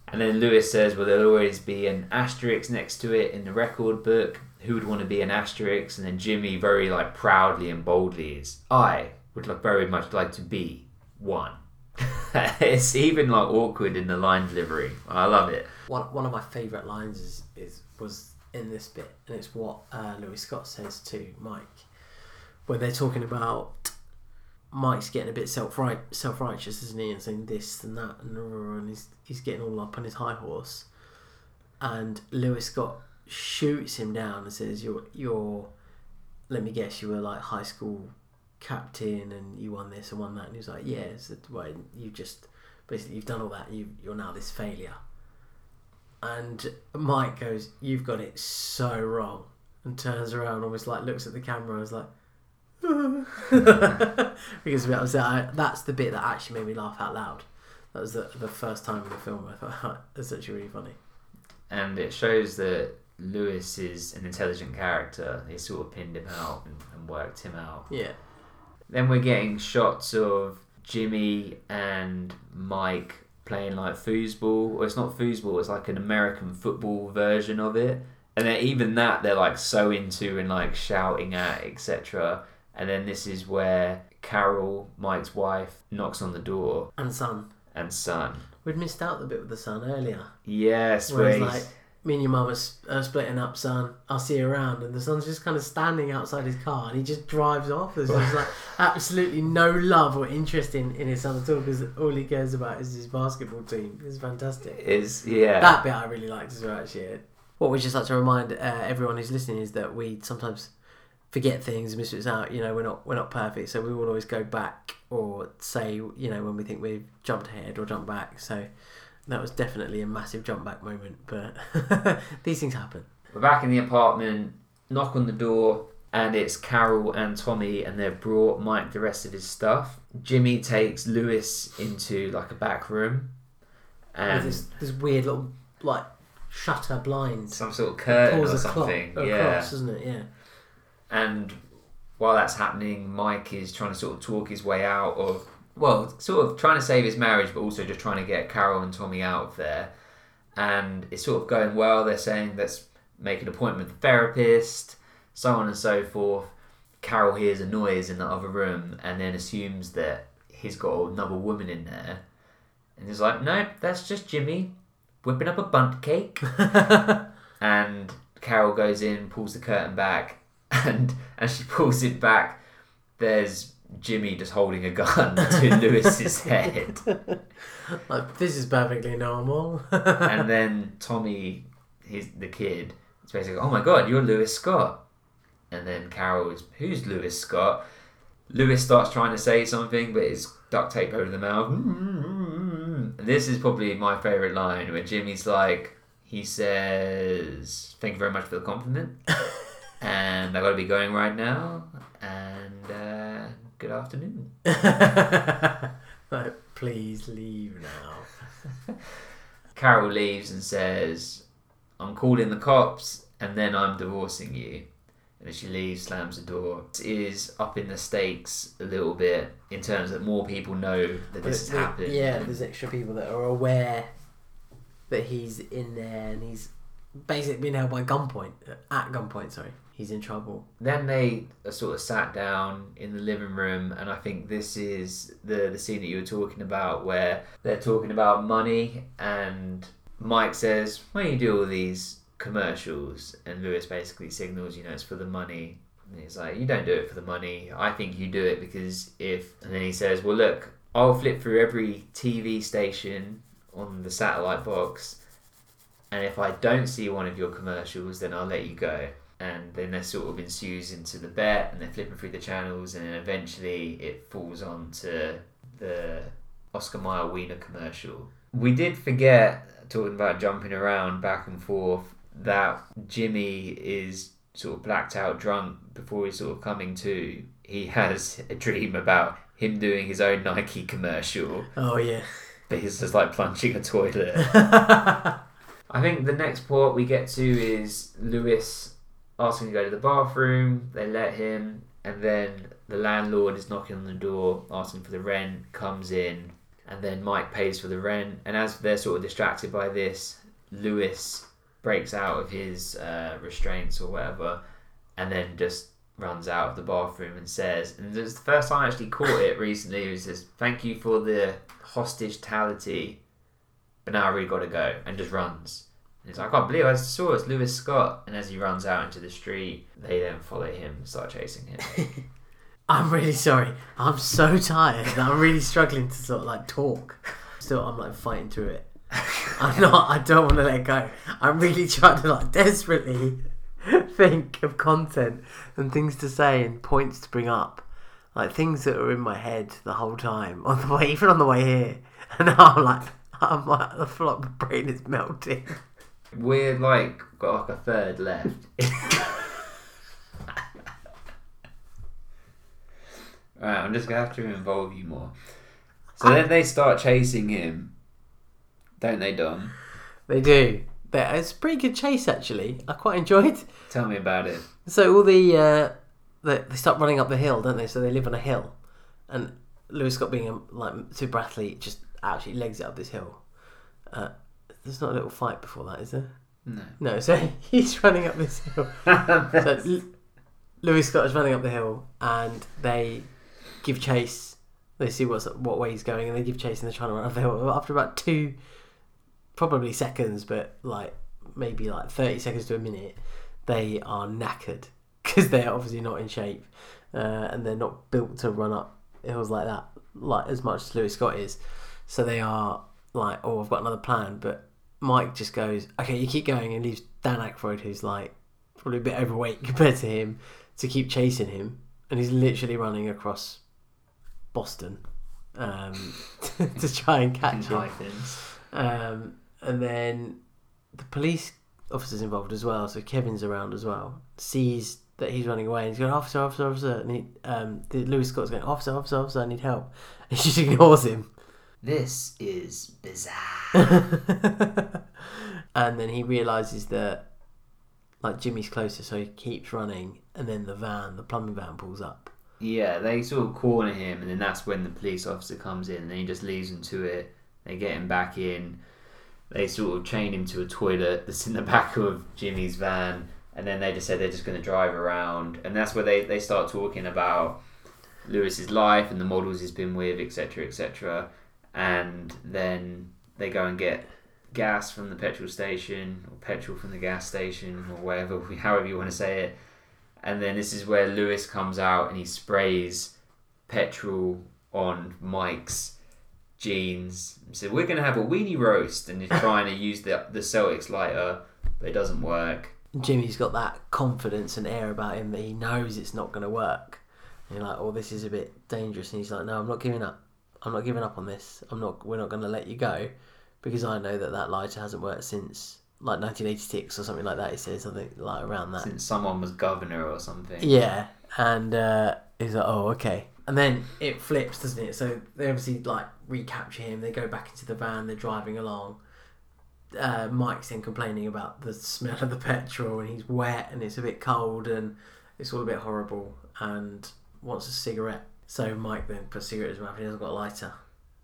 And then Lewis says, well, there'll always be an asterisk next to it in the record book. Who would want to be an asterisk? And then Jimmy very like proudly and boldly is, I would like very much like to be one. It's even like awkward in the line delivery. I love it. One, one of my favourite lines is, is was in this bit, and it's what uh, Lewis Scott says to Mike. Where they're talking about Mike's getting a bit self-right, self-righteous, isn't he? And saying this and that, and, and he's, he's getting all up on his high horse. And Lewis Scott shoots him down and says, you're, you're, let me guess, you were like high school captain and you won this and won that. And he was like, yeah, so, well, you just, basically, you've done all that. You, you're now this failure. And Mike goes, you've got it so wrong. And turns around, almost like looks at the camera and is like, because that's the bit that actually made me laugh out loud. That was the, the first time in the film I thought that's actually really funny. And it shows that Lewis is an intelligent character. He sort of pinned him out and, and worked him out. Yeah. Then we're getting shots of Jimmy and Mike playing like foosball. Well, it's not foosball, it's like an American football version of it. And then even that they're like so into and like shouting at, et cetera. And then this is where Carol, Mike's wife, knocks on the door. And son. And son. We'd missed out the bit with the son earlier. Yes, where he's like, me and your mum are, are splitting up, son. I'll see you around. And the son's just kind of standing outside his car and he just drives off. There's just like absolutely no love or interest in, in his son at all, because all he cares about is his basketball team. It's fantastic. It's, yeah. That bit I really liked as well, actually. What we'd just like to remind uh, everyone who's listening is that we sometimes forget things, miss it out, you know, we're not we're not perfect, so we will always go back or say, you know, when we think we've jumped ahead or jumped back. So that was definitely a massive jump back moment, but these things happen. We're back in the apartment, knock on the door, and it's Carol and Tommy, and they've brought Mike the rest of his stuff. Jimmy takes Lewis into like a back room, and this, this weird little like shutter blind, some sort of curtain or something, clock, yeah, across, isn't it? Yeah. And while that's happening, Mike is trying to sort of talk his way out of, well, sort of trying to save his marriage, but also just trying to get Carol and Tommy out of there. And it's sort of going well. They're saying, let's make an appointment with the therapist, so on and so forth. Carol hears a noise in the other room and then assumes that he's got another woman in there. And he's like, no, that's just Jimmy whipping up a bundt cake. And Carol goes in, pulls the curtain back, and as she pulls it back, there's Jimmy just holding a gun to Lewis's head. Like, this is perfectly normal. And then Tommy, he's the kid, it's basically, oh my god, you're Lewis Scott. And then Carol is, who's Lewis Scott? Lewis starts trying to say something, but it's duct tape over the mouth. Mm-hmm. This is probably my favourite line, where Jimmy's like, he says, thank you very much for the compliment, and I've got to be going right now, and uh, good afternoon. Like, please leave now. Carol leaves and says, I'm calling the cops, and then I'm divorcing you. And as she leaves, slams the door. It is upping the stakes a little bit in terms that more people know that this has happened. Yeah, there's extra people that are aware that he's in there, and he's basically being held by gunpoint. At gunpoint, sorry. He's in trouble. Then they are sort of sat down in the living room, and I think this is the, the scene that you were talking about, where they're talking about money, and Mike says, why do you do all these commercials? And Lewis basically signals, you know, it's for the money. And he's like, you don't do it for the money. I think you do it because if... And then he says, well, look, I'll flip through every T V station on the satellite box, and if I don't see one of your commercials, then I'll let you go. And then that sort of ensues into the bet, and they're flipping through the channels, and then eventually it falls on to the Oscar Mayer Wiener commercial. We did forget, talking about jumping around back and forth, that Jimmy is sort of blacked out drunk before he's sort of coming to. He has a dream about him doing his own Nike commercial. Oh, yeah. But he's just like plunging a toilet. I think the next part we get to is Lewis asking to go to the bathroom. They let him, and then the landlord is knocking on the door asking for the rent, comes in, and then Mike pays for the rent. And as they're sort of distracted by this, Lewis breaks out of his uh, restraints or whatever, and then just runs out of the bathroom and says, and this is the first time I actually caught it recently, he says, thank you for the hostage-tality, but now I really gotta go, and just runs. And he's like, I can't believe I saw it. It's Lewis Scott. And as he runs out into the street, they then follow him and start chasing him. I'm really sorry. I'm so tired that I'm really struggling to sort of like talk. Still, I'm like fighting through it. I'm not, I don't want to let go. I'm really trying to like desperately think of content and things to say and points to bring up. Like things that are in my head the whole time, on the way, even on the way here. And now I'm like, I'm like, the flop, my brain is melting. We're like got like a third left. Alright, I'm just gonna have to involve you more. So I... then they start chasing him, don't they, Dom? They do. But it's a pretty good chase actually. I quite enjoyed. Tell me about it. So all the uh, the, they start running up the hill, don't they? So they live on a hill, and Lewis Scott, being a like super athlete, just actually legs it up this hill. Uh, There's not a little fight before that, is there? No. No, so he's running up this hill. So L- Lewis Scott is running up the hill, and they give chase. They see what's, what way he's going, and they give chase, and they're trying to run up the hill. After about two, probably seconds, but like maybe like thirty seconds to a minute, they are knackered because they're obviously not in shape, uh, and they're not built to run up hills like that, like as much as Lewis Scott is. So they are like, oh, I've got another plan, but Mike just goes, okay, you keep going, and leaves Dan Aykroyd, who's like probably a bit overweight compared to him, to keep chasing him, and he's literally running across Boston um, to, to try and catch him. Um, and then the police officer's involved as well, so Kevin's around as well, sees that he's running away, and he's going, officer, officer, officer, and he, um, Lewis Scott's going, officer, officer, officer, I need help, and she just ignores him. This is bizarre. And then he realises that, like, Jimmy's closer, so he keeps running, and then the van, the plumbing van, pulls up. Yeah, they sort of corner him, and then that's when the police officer comes in, and he just leaves him to it. They get him back in. They sort of chain him to a toilet that's in the back of Jimmy's van, and then they just say they're just going to drive around. And that's where they, they start talking about Lewis's life and the models he's been with, et cetera, et cetera. And then they go and get gas from the petrol station, or petrol from the gas station, or whatever, however you want to say it. And then this is where Lewis comes out and he sprays petrol on Mike's jeans. So we're going to have a weenie roast, and he's trying to use the the Celtics lighter, but it doesn't work. Jimmy's got that confidence and air about him that he knows it's not going to work. And you're like, oh, this is a bit dangerous. And he's like, no, I'm not giving up. I'm not giving up on this. I'm not. We're not going to let you go, because I know that that lighter hasn't worked since like nineteen eighty-six or something like that. He says something like around that. Since someone was governor or something. Yeah, and uh, he's like, oh, okay. And then it flips, doesn't it? So they obviously like recapture him. They go back into the van. They're driving along. Uh, Mike's then complaining about the smell of the petrol, and he's wet, and it's a bit cold, and it's all a bit horrible, and wants a cigarette. So Mike then puts cigarettes in his mouth, and he hasn't got a lighter.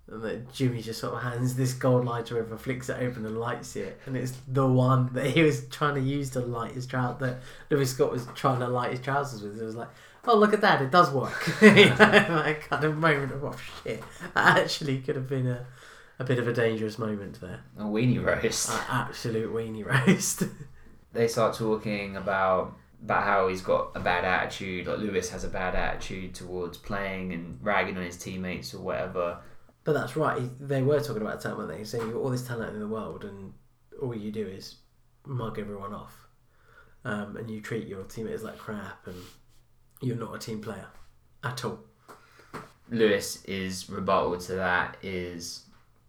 And then Jimmy just sort of hands this gold lighter over, flicks it open, and lights it. And it's the one that he was trying to use to light his trousers, that Lewis Scott was trying to light his trousers with. It was like, oh, look at that, it does work. You know, like, kind of moment of, oh, shit. That actually could have been a... a bit of a dangerous moment there. A weenie roast. An absolute weenie roast. They start talking about about how he's got a bad attitude, like Lewis has a bad attitude towards playing and ragging on his teammates or whatever. But that's right. He, they were talking about talent, weren't they? Saying you've got all this talent in the world, and all you do is mug everyone off, um, and you treat your teammates like crap, and you're not a team player at all. Lewis is rebuttal to that is,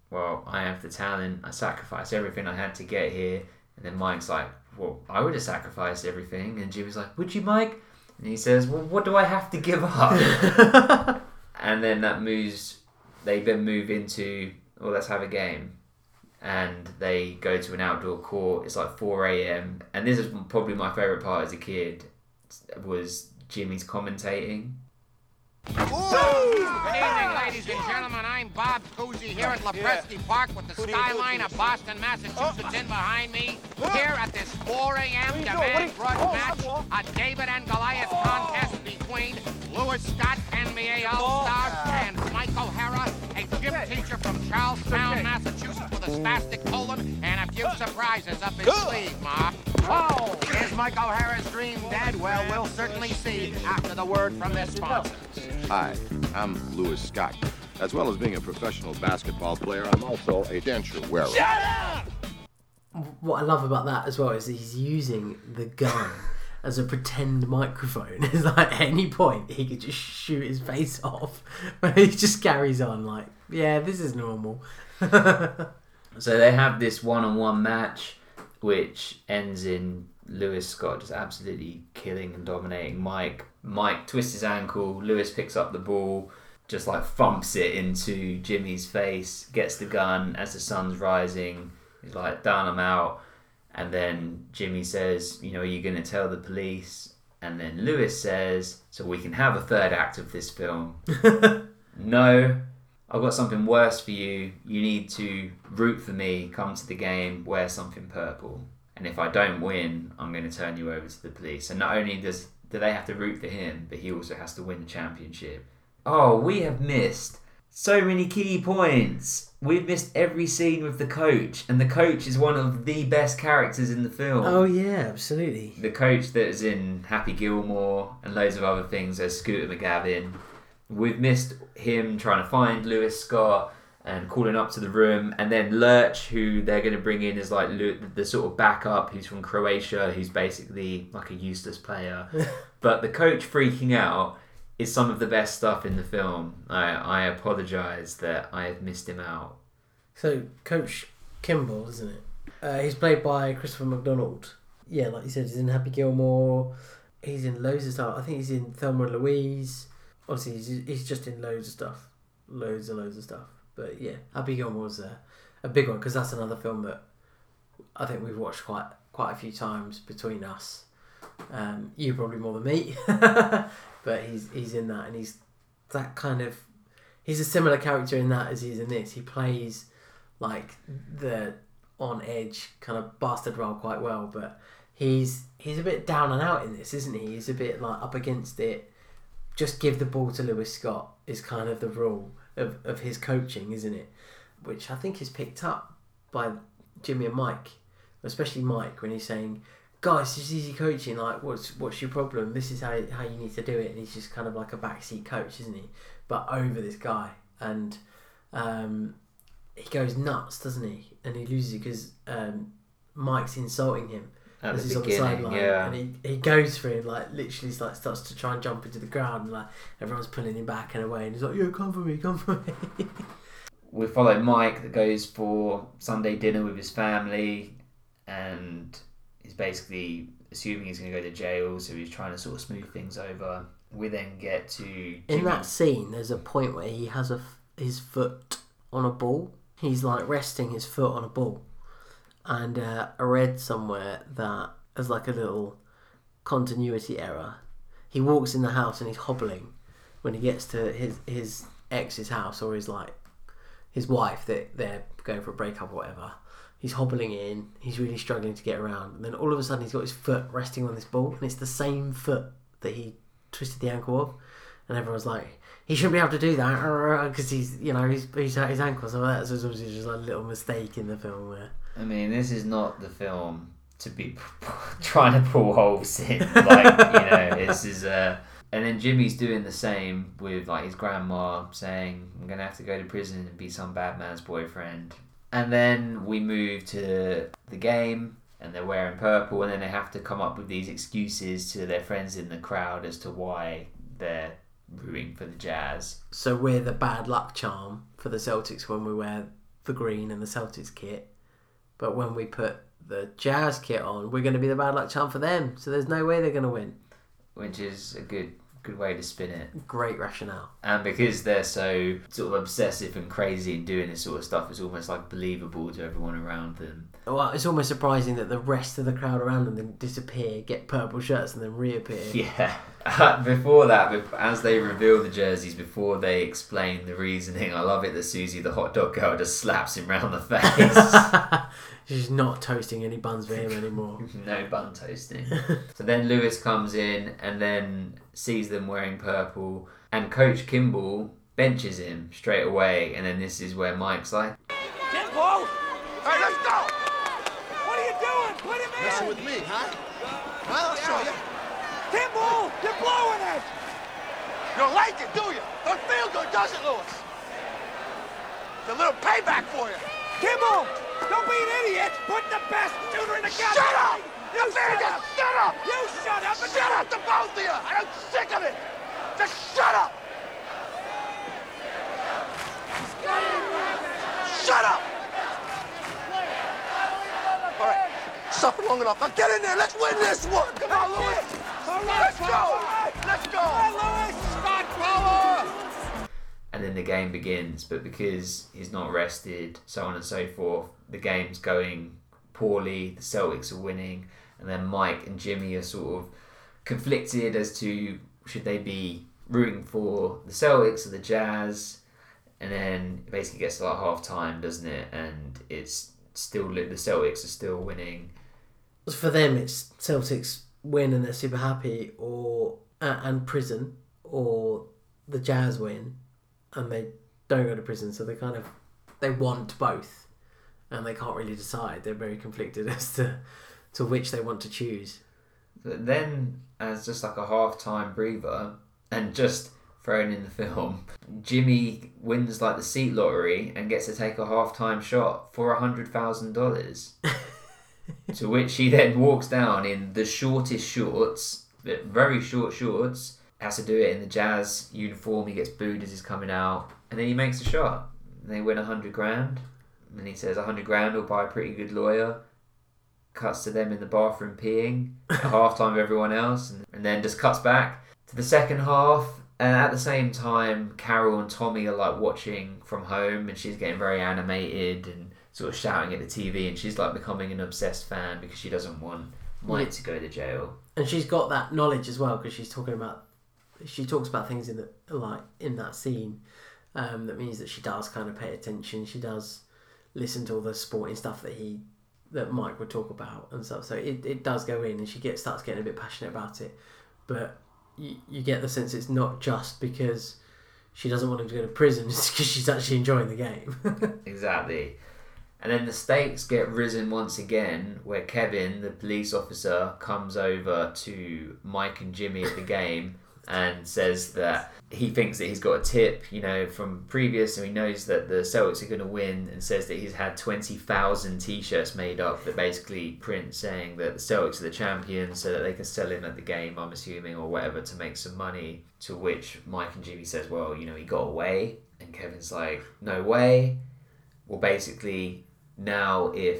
well, I have the talent, I sacrificed everything I had to get here. And then Mike's like, well, I would have sacrificed everything. And Jimmy's like, would you, Mike? And he says, well, what do I have to give up? And then that moves, they then move into, well, let's have a game. And they go to an outdoor court. It's like four a.m. And this is probably my favourite part as a kid, was Jimmy's commentating. Good evening, ladies and gentlemen. I'm Bob Cousy here at Lepresti yeah. Park with the skyline of Boston, Massachusetts in behind me. Here at this four a.m. demand drug match, a David and Goliath contest between Lewis Scott, N B A All-Star, and Mike O'Hara, a gym teacher from Charlestown, Massachusetts, with a spastic colon and a few surprises up his sleeve, Ma. Oh, is Mike O'Hara's dream dead? Well, we'll certainly see after the word from their sponsors. Hi, I'm Lewis Scott. As well as being a professional basketball player, I'm also a denture wearer. Shut up! What I love about that as well is he's using the gun as a pretend microphone. It's like at any point he could just shoot his face off, but he just carries on like, yeah, this is normal. So they have this one-on-one match, which ends in Lewis Scott just absolutely killing and dominating Mike. Mike twists his ankle, Lewis picks up the ball, just like thumps it into Jimmy's face, gets the gun as the sun's rising, he's like, down, I'm out. And then Jimmy says, you know, are you going to tell the police? And then Lewis says, so we can have a third act of this film. No, I've got something worse for you. You need to root for me, come to the game, wear something purple. And if I don't win, I'm going to turn you over to the police. And not only does do they have to root for him, but he also has to win the championship. Oh, we have missed so many key points. We've missed every scene with the coach. And the coach is one of the best characters in the film. Oh, yeah, absolutely. The coach that is in Happy Gilmore and loads of other things, as Scooter McGavin. We've missed him trying to find Lewis Scott and calling up to the room. And then Lurch, who they're going to bring in as like the sort of backup, who's from Croatia, who's basically like a useless player. But the coach freaking out is some of the best stuff in the film. I, I apologise that I have missed him out. So, Coach Kimball, isn't it? Uh, he's played by Christopher McDonald. Yeah, like you said, he's in Happy Gilmore. he's in loads of stuff. I think he's in Thelma and Louise. Obviously, he's, he's just in loads of stuff. Loads and loads of stuff. But yeah, Happy Gilmore was a, a big one because that's another film that I think we've watched quite quite a few times between us. Um, you probably more than me. But he's he's in that, and he's that kind of... He's a similar character in that as he is in this. He plays like the on-edge kind of bastard role quite well, but he's he's a bit down and out in this, isn't he? He's a bit like up against it. Just give the ball to Lewis Scott is kind of the rule of, of his coaching, isn't it? Which I think is picked up by Jimmy and Mike, especially Mike, when he's saying, guys, this is easy coaching, like what's what's your problem? This is how how you need to do it. And he's just kind of like a backseat coach, isn't he? But over this guy, and um, he goes nuts, doesn't he? And he loses it because um, Mike's insulting him as he's on the sideline, yeah. And he, he goes for him, like literally like starts to try and jump into the ground, and like everyone's pulling him back and away, and he's like, "Yo, come for me, come for me." We follow Mike that goes for Sunday dinner with his family, and he's basically assuming he's going to go to jail, so he's trying to sort of smooth things over. We then get to Jimmy. In that scene, there's a point where he has a, his foot on a ball. He's like resting his foot on a ball. And uh, I read somewhere that as like a little continuity error, he walks in the house and he's hobbling when he gets to his his ex's house, or his like his wife that they're going for a breakup or whatever. He's hobbling in. He's really struggling to get around. And then all of a sudden, he's got his foot resting on this ball, and it's the same foot that he twisted the ankle of, and everyone's like, he shouldn't be able to do that because he's, you know, he's he's hurt his ankle. So that's obviously just like a little mistake in the film. Where I mean, this is not the film to be trying to pull holes in. Like, you know, this is a. Uh... And then Jimmy's doing the same with like his grandma saying, "I'm gonna have to go to prison and be some bad man's boyfriend." And then we move to the game, and they're wearing purple, and then they have to come up with these excuses to their friends in the crowd as to why they're rooting for the Jazz. So we're the bad luck charm for the Celtics when we wear the green and the Celtics kit, but when we put the Jazz kit on, we're going to be the bad luck charm for them, so there's no way they're going to win. Which is a good good way to spin it. Great rationale. And because they're so sort of obsessive and crazy and doing this sort of stuff, it's almost like believable to everyone around them. Well, it's almost surprising that the rest of the crowd around them then disappear, get purple shirts, and then reappear. Yeah. Before that, as they reveal the jerseys, before they explain the reasoning, I love it that Susie, the hot dog girl, just slaps him round the face. She's not toasting any buns for him anymore. No bun toasting. So then Lewis comes in and then sees them wearing purple, and Coach Kimball benches him straight away, and then this is where Mike's like, "Kimball! Hey, let's go! What are you doing? Put him in! Messing with me, huh? I'll show you. Kimball, you're blowing it! You don't like it, do you? Don't feel good, does it, Lewis? It's a little payback for you. Kimball! Don't be an idiot! Put the best shooter in the game! Shut up! You shut up! Shut up! You shut up! And shut up to both of you! I'm sick of it! Just shut up! Shut up! All right, suffer long enough. Now get in there! Let's win this one! Come on, Lewis! All right, let's go! Right. Let's go! All right, Lewis! Scott Waller! And then the game begins, but because he's not rested, so on and so forth, the game's going poorly, the Celtics are winning, and then Mike and Jimmy are sort of conflicted as to should they be rooting for the Celtics or the Jazz, and then it basically gets to like half time, doesn't it? And it's still, the Celtics are still winning. For them, it's Celtics win and they're super happy, or uh, and prison, or the Jazz win and they don't go to prison, so they kind of, they want both. And they can't really decide. They're very conflicted as to, to which they want to choose. But then, as just like a half-time breather, and just thrown in the film, Jimmy wins like the seat lottery and gets to take a half-time shot for one hundred thousand dollars. To which he then walks down in the shortest shorts, but very short shorts, has to do it in the Jazz uniform. He gets booed as he's coming out. And then he makes a shot. And they win a hundred grand. And he says, a hundred grand will buy a pretty good lawyer. cuts to them in the bathroom peeing at halftime of everyone else, and, and then just cuts back to the second half. And at the same time, Carol and Tommy are like watching from home, and she's getting very animated and sort of shouting at the T V, and she's like becoming an obsessed fan because she doesn't want Mike to go to jail. And she's got that knowledge as well because she's talking about, she talks about things in the like in that scene. Um, that means that she does kind of pay attention. She does listen to all the sporting stuff that he, that Mike would talk about and stuff. So it, it does go in, and she gets starts getting a bit passionate about it. But you, you get the sense it's not just because she doesn't want him to go to prison. It's because she's actually enjoying the game. Exactly. And then the stakes get risen once again, where Kevin, the police officer, comes over to Mike and Jimmy at the game and says that he thinks that he's got a tip, you know, from previous, and he knows that the Celtics are going to win, and says that he's had twenty thousand T-shirts made up that basically print saying that the Celtics are the champions so that they can sell him at the game, I'm assuming, or whatever, to make some money, to which Mike and Jimmy says, well, you know, he got away. And Kevin's like, no way. Well, basically, now if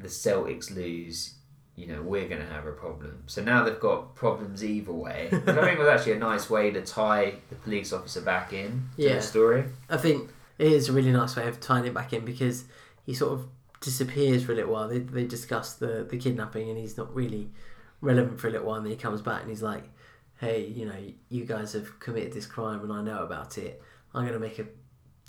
the Celtics lose, you know, we're going to have a problem. So now they've got problems either way. I think it was actually a nice way to tie the police officer back in to yeah. the story. I think it is a really nice way of tying it back in, because he sort of disappears for a little while. They they discuss the, the kidnapping, and he's not really relevant for a little while, and then he comes back and he's like, hey, you know, you guys have committed this crime and I know about it. I'm going to make a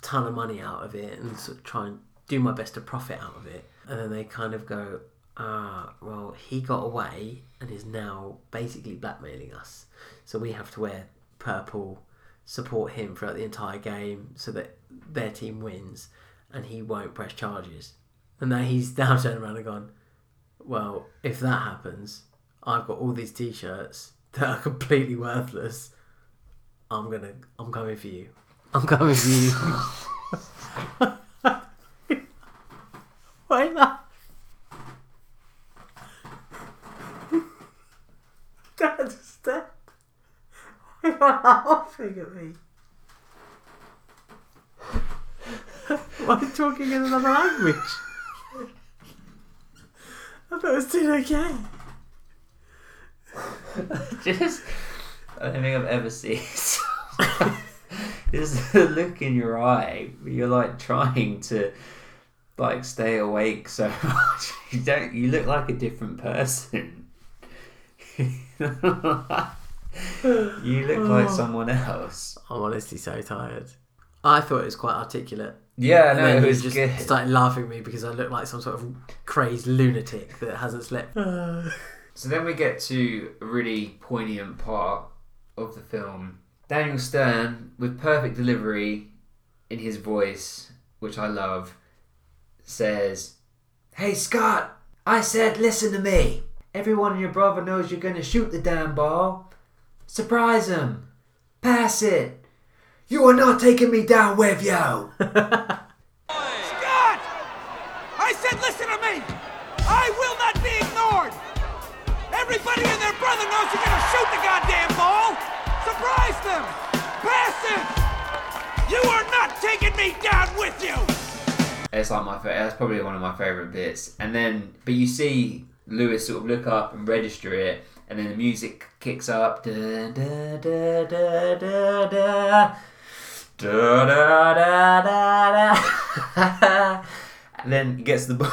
ton of money out of it and sort of try and do my best to profit out of it. And then they kind of go, ah, well, he got away and is now basically blackmailing us. So we have to wear purple, support him throughout the entire game so that their team wins and he won't press charges. And now he's now turned around and gone, well, if that happens, I've got all these T-shirts that are completely worthless. I'm gonna, I'm coming for you. I'm coming for you. Why not? Dad, stop! You're laughing at me. Why are you talking in another language? I thought it was doing okay. Just, I don't think I've ever seen so just the look in your eye. You're like trying to like stay awake so much. You don't. You look like a different person. You look like someone else. I'm honestly so tired. I thought it was quite articulate. Yeah, and no, then it was just good. Started laughing at me because I look like some sort of crazed lunatic that hasn't slept. So then we get to a really poignant part of the film. Daniel Stern, with perfect delivery in his voice, which I love, says, "Hey Scott, I said listen to me. Everyone and your brother knows you're going to shoot the damn ball. Surprise him. Pass it. You are not taking me down with you." Scott! I said listen to me. I will not be ignored. Everybody and their brother knows you're going to shoot the goddamn ball. Surprise them. Pass it. You are not taking me down with you. It's like my favorite. That's probably one of my favourite bits. And then, but you see Lewis sort of look up and register it, and then the music kicks up. Da, da, da, da, da, da. Da, da, da, da, da. And then he gets the ball.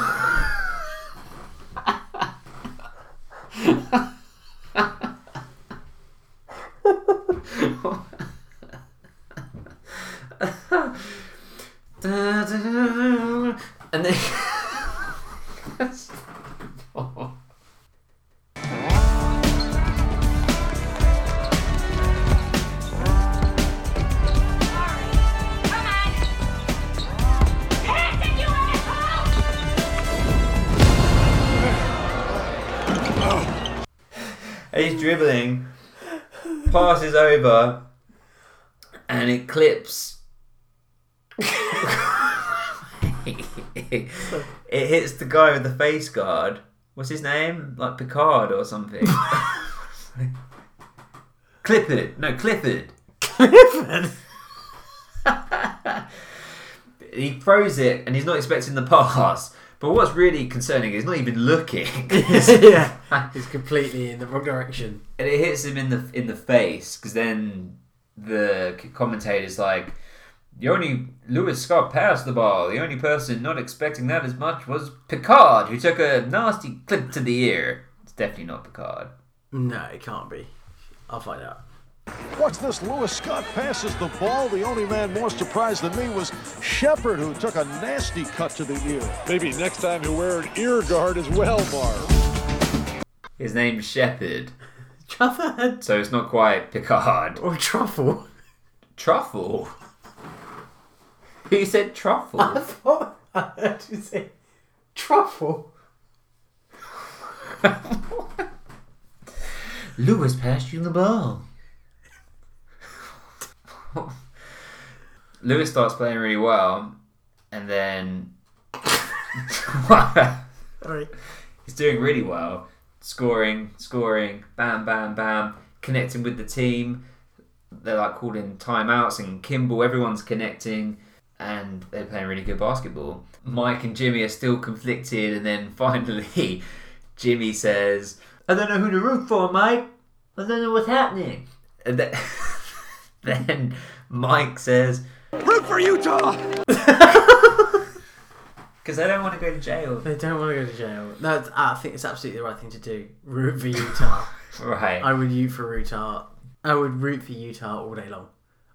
And then... He's dribbling, passes over, and it clips. It hits the guy with the face guard. What's his name? Like Picard or something. Clifford. No, Clifford. Clifford? He throws it, and he's not expecting the pass. But what's really concerning is not even looking. Yeah, he's completely in the wrong direction, and it hits him in the in the face. Because then the commentator's like, "The only Lewis Scott passed the ball. The only person not expecting that as much was Picard, who took a nasty clip to the ear." It's definitely not Picard. No, it can't be. I'll find out. Watch this. Lewis Scott passes the ball. The only man more surprised than me was Shepard, who took a nasty cut to the ear. Maybe next time you wear an ear guard as well, Marv. His name's Shepard. Truffle. So it's not quite Picard. Or Truffle. Truffle? Who said Truffle? I thought I heard you say Truffle. Lewis passed you the ball. Lewis starts playing really well, and then Sorry. He's doing really well, scoring, scoring, bam, bam, bam, connecting with the team. They're like calling timeouts, and Kimball, everyone's connecting, and they're playing really good basketball. Mike and Jimmy are still conflicted, and then finally Jimmy says, "I don't know who to root for, Mike. I don't know what's happening." And then Then Mike says, "Root for Utah!" Because they don't want to go to jail. They don't want to go to jail. No, I think it's absolutely the right thing to do. Root for Utah. Right. I would root for Utah. I would root for Utah all day long.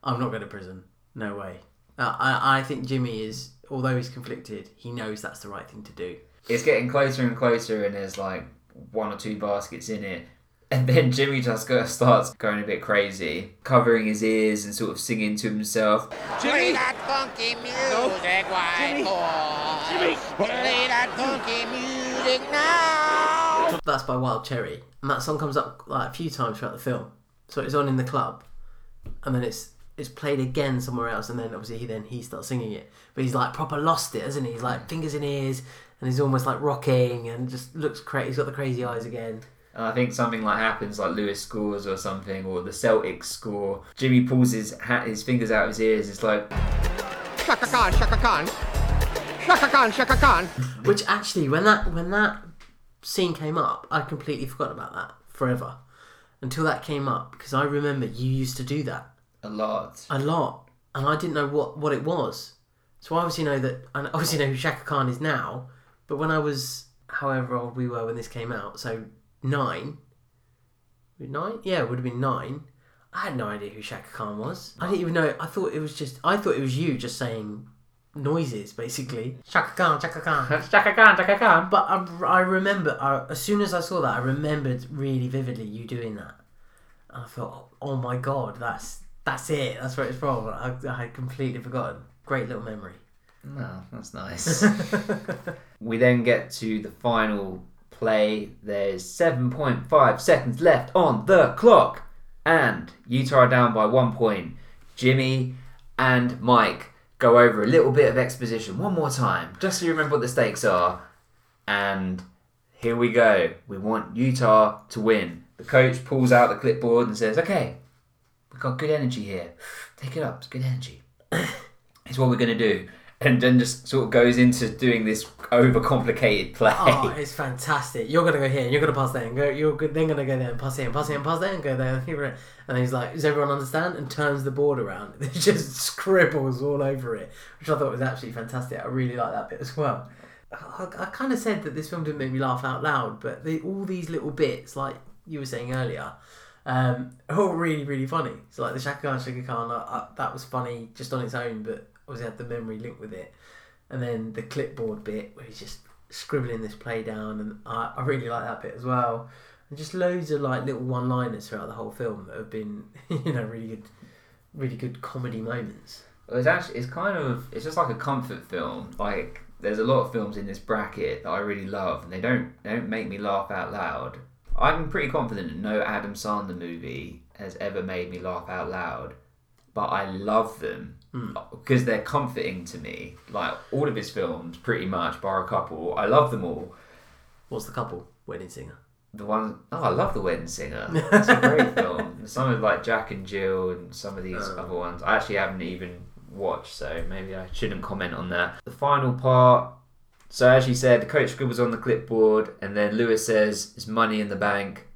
I'm not going to prison. No way. Uh, I, I think Jimmy is, although he's conflicted, he knows that's the right thing to do. It's getting closer and closer, and there's like one or two baskets in it. And then Jimmy just starts going a bit crazy, covering his ears and sort of singing to himself. Jimmy, play that funky music, white boy. Jimmy, play that funky music now. That's by Wild Cherry, and that song comes up like a few times throughout the film. So it's on in the club, and then it's it's played again somewhere else, and then obviously he then he starts singing it. But he's like proper lost it, isn't he? He's like fingers in ears, and he's almost like rocking, and just looks crazy. He's got the crazy eyes again. And I think something like happens, like Lewis scores or something, or the Celtics score. Jimmy pulls his hat, his fingers out of his ears. It's like Shaka Khan, Shaka Khan, Shaka Khan, Shaka Khan. Which actually, when that when that scene came up, I completely forgot about that forever until that came up, because I remember you used to do that a lot, a lot, and I didn't know what, what it was. So I obviously know that, and obviously know who Shaka Khan is now. But when I was however old we were when this came out, so. Nine. Nine? Yeah, it would have been nine. I had no idea who Shaka Khan was. I didn't even know. I thought it was just. I thought it was you just saying noises, basically. Shaka Khan, Shaka Khan, Shaka Khan, Shaka Khan. But I, I remember. I, as soon as I saw that, I remembered really vividly you doing that, and I thought, oh my god, that's that's it. That's where it's from. I, I had completely forgotten. Great little memory. Oh, that's nice. We then get to the final play. There's seven point five seconds left on the clock, and Utah are down by one point. Jimmy and Mike go over a little bit of exposition one more time, just so you remember what the stakes are. And here we go. We want Utah to win. The coach pulls out the clipboard and says, "Okay, we've got good energy here. Take it up. It's good energy. It's what we're going to do." And then just sort of goes into doing this overcomplicated play. Oh, it's fantastic. You're going to go here, and you're going to pass there, and go, you're then going to go there, and pass here, and pass here, and pass there, and go there. And he's like, "Does everyone understand?" And turns the board around. It just scribbles all over it, which I thought was absolutely fantastic. I really like that bit as well. I, I kind of said that this film didn't make me laugh out loud, but the, all these little bits, like you were saying earlier, um, are all really, really funny. So like the Shaka Khan, Shaka Khan, like, uh, that was funny just on its own, but obviously had the memory linked with it, and then the clipboard bit where he's just scribbling this play down, and I, I really like that bit as well. And just loads of like little one-liners throughout the whole film that have been, you know, really good, really good comedy moments. Well, it's actually it's kind of it's just like a comfort film. Like there's a lot of films in this bracket that I really love, and they don't they don't make me laugh out loud. I'm pretty confident that no Adam Sandler movie has ever made me laugh out loud, but I love them. Because mm. they're comforting to me. Like all of his films, pretty much, bar a couple, I love them all. What's the couple? Wedding Singer. The one oh, I love The Wedding Singer. It's a great film. Some of like Jack and Jill and some of these um, other ones I actually haven't even watched, so maybe I shouldn't comment on that. The final part, So as you said, Coach scribbles on the clipboard, and then Lewis says, it's money in the bank.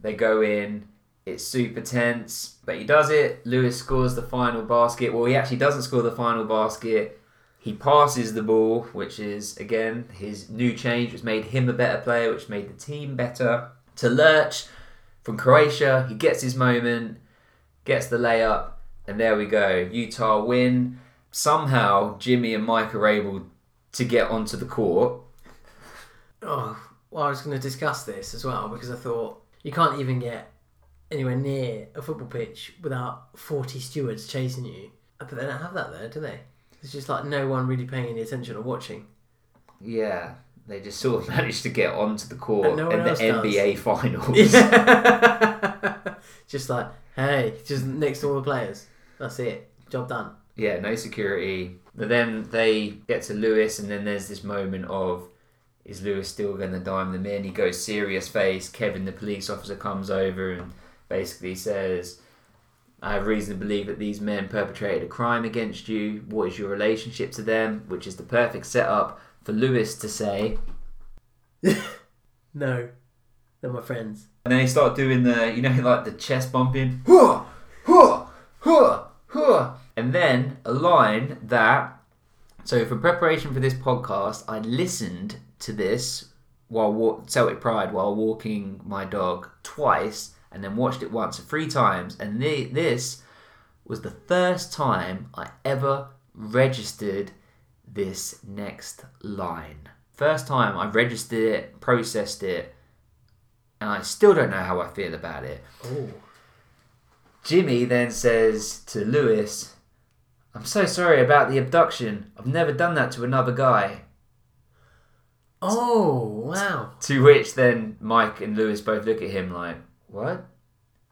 They go in. It's super tense, but he does it. Lewis scores the final basket. Well, he actually doesn't score the final basket. He passes the ball, which is, again, his new change, which made him a better player, which made the team better. To Lurch from Croatia, he gets his moment, gets the layup, and there we go. Utah win. Somehow, Jimmy and Mike are able to get onto the court. Oh, well, I was going to discuss this as well, because I thought, you can't even get anywhere near a football pitch without forty stewards chasing you. But they don't have that there, do they? It's just like no one really paying any attention or watching. Yeah, they just sort of managed to get onto the court and no in the N B A does. Finals. Yeah. Just like, hey, just next to all the players. That's it. Job done. Yeah, no security. But then they get to Lewis, and then there's this moment of, is Lewis still going to dime them in? He goes serious face. Kevin, the police officer, comes over and basically says, I have reason to believe that these men perpetrated a crime against you. What is your relationship to them? Which is the perfect setup for Lewis to say, no, they're my friends. And then they start doing the, you know, like the chest bumping. Hua, hua, hua, hua. And then a line that, so for preparation for this podcast, I listened to this while wa- Celtic Pride while walking my dog twice, and then watched it once, three times, and the, this was the first time I ever registered this next line. First time I registered it, processed it, and I still don't know how I feel about it. Ooh. Jimmy then says to Lewis, I'm so sorry about the abduction. I've never done that to another guy. Oh, wow. To which then Mike and Lewis both look at him like, what?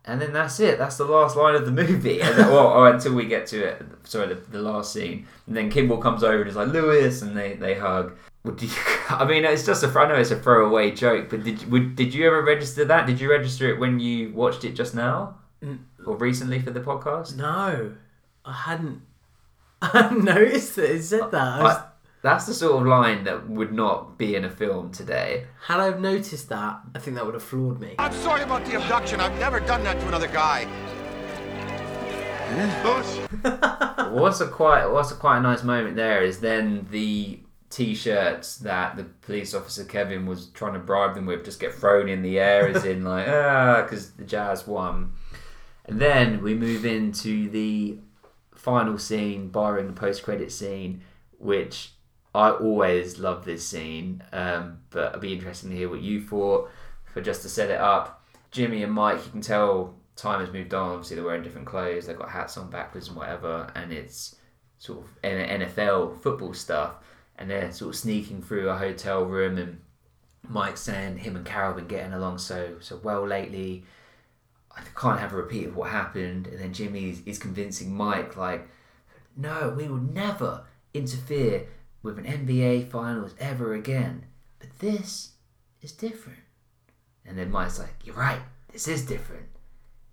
And then that's it. That's the last line of the movie. And then, well, until we get to it. Sorry, the, the last scene. And then Kimball comes over and is like, Lewis, and they, they hug. Would you, I mean, it's just a, I know it's a throwaway joke, but did, would, did you ever register that? Did you register it when you watched it just now? Mm. Or recently for the podcast? No. I hadn't. I hadn't noticed that it said that. I was... I, that's the sort of line that would not be in a film today. Had I noticed that, I think that would have floored me. I'm sorry about the abduction. I've never done that to another guy. what's a quite what's a quite nice moment there is then the T-shirts that the police officer Kevin was trying to bribe them with just get thrown in the air, as in like, ah, because the Jazz won. And then we move into the final scene, barring the post-credit scene, which... I always love this scene, um, but I'd be interested to hear what you thought. For just to set it up, Jimmy and Mike, you can tell time has moved on. Obviously, they're wearing different clothes. They've got hats on backwards and whatever, and it's sort of N F L football stuff. And they're sort of sneaking through a hotel room, and Mike's saying him and Carol have been getting along so so well lately. I can't have a repeat of what happened. And then Jimmy is, is convincing Mike, like, no, we will never interfere with an N B A finals ever again. But this is different. And then Mike's like, you're right, this is different.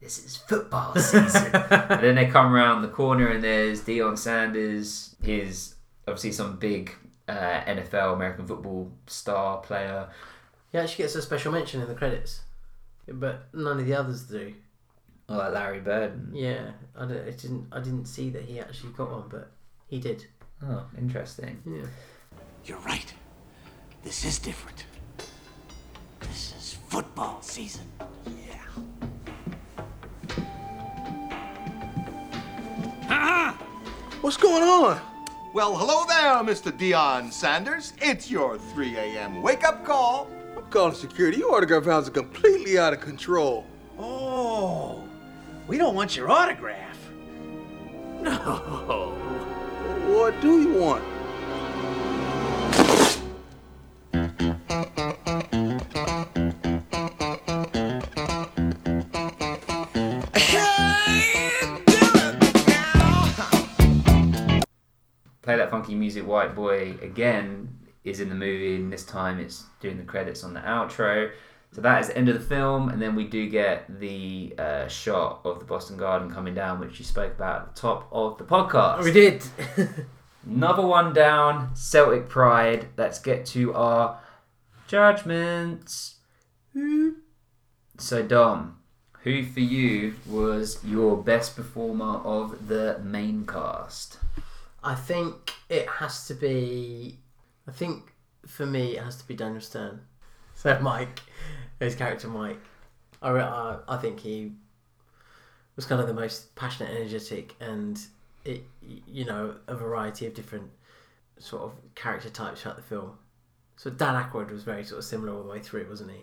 This is football season. And then they come around the corner and there's Deion Sanders. He's obviously some big uh, N F L, American football star player. He actually gets a special mention in the credits, but none of the others do. Oh, like Larry Bird. Yeah, I, don't, I, didn't, I didn't see that he actually got one, but he did. Oh, interesting. Yeah. You're right. This is different. This is football season. Yeah. Ah! What's going on? Well, hello there, Mister Deion Sanders. It's your three a.m. wake-up call. I'm calling security. Your autograph is completely out of control. Oh, we don't want your autograph. No. What do you want? Play That Funky Music, White Boy, again, is in the movie, and this time it's doing the credits on the outro. So that is the end of the film, and then we do get the uh, shot of the Boston Garden coming down, which you spoke about at the top of the podcast. We did. Another one down, Celtic Pride. Let's get to our judgments. So, Dom, who for you was your best performer of the main cast? I think it has to be... I think, for me, it has to be Daniel Stern. So, Mike, his character Mike. I, I, I think he was kind of the most passionate, energetic, and... It, you know, a variety of different sort of character types throughout the film. So Dan Aykroyd was very sort of similar all the way through, wasn't he?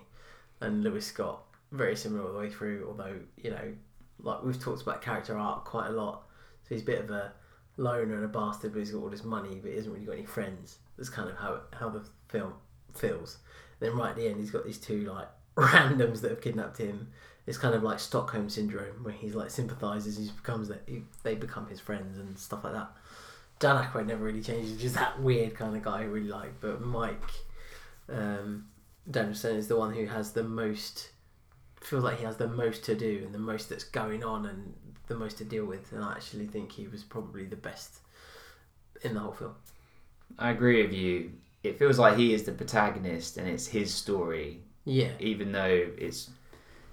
And Lewis Scott, very similar all the way through, although, you know, like we've talked about character arc quite a lot. So he's a bit of a loner and a bastard, but he's got all this money, but he hasn't really got any friends. That's kind of how, how the film feels. And then right at the end, he's got these two, like, randoms that have kidnapped him. It's kind of like Stockholm Syndrome, where he's like sympathises, he becomes the, he, they become his friends and stuff like that. Dan Aykroyd never really changes, just that weird kind of guy I really like. But Mike, um, Daniel Stern is the one who has the most, feels like he has the most to do and the most that's going on and the most to deal with. And I actually think he was probably the best in the whole film. I agree with you. It feels like he is the protagonist and it's his story. Yeah. Even though it's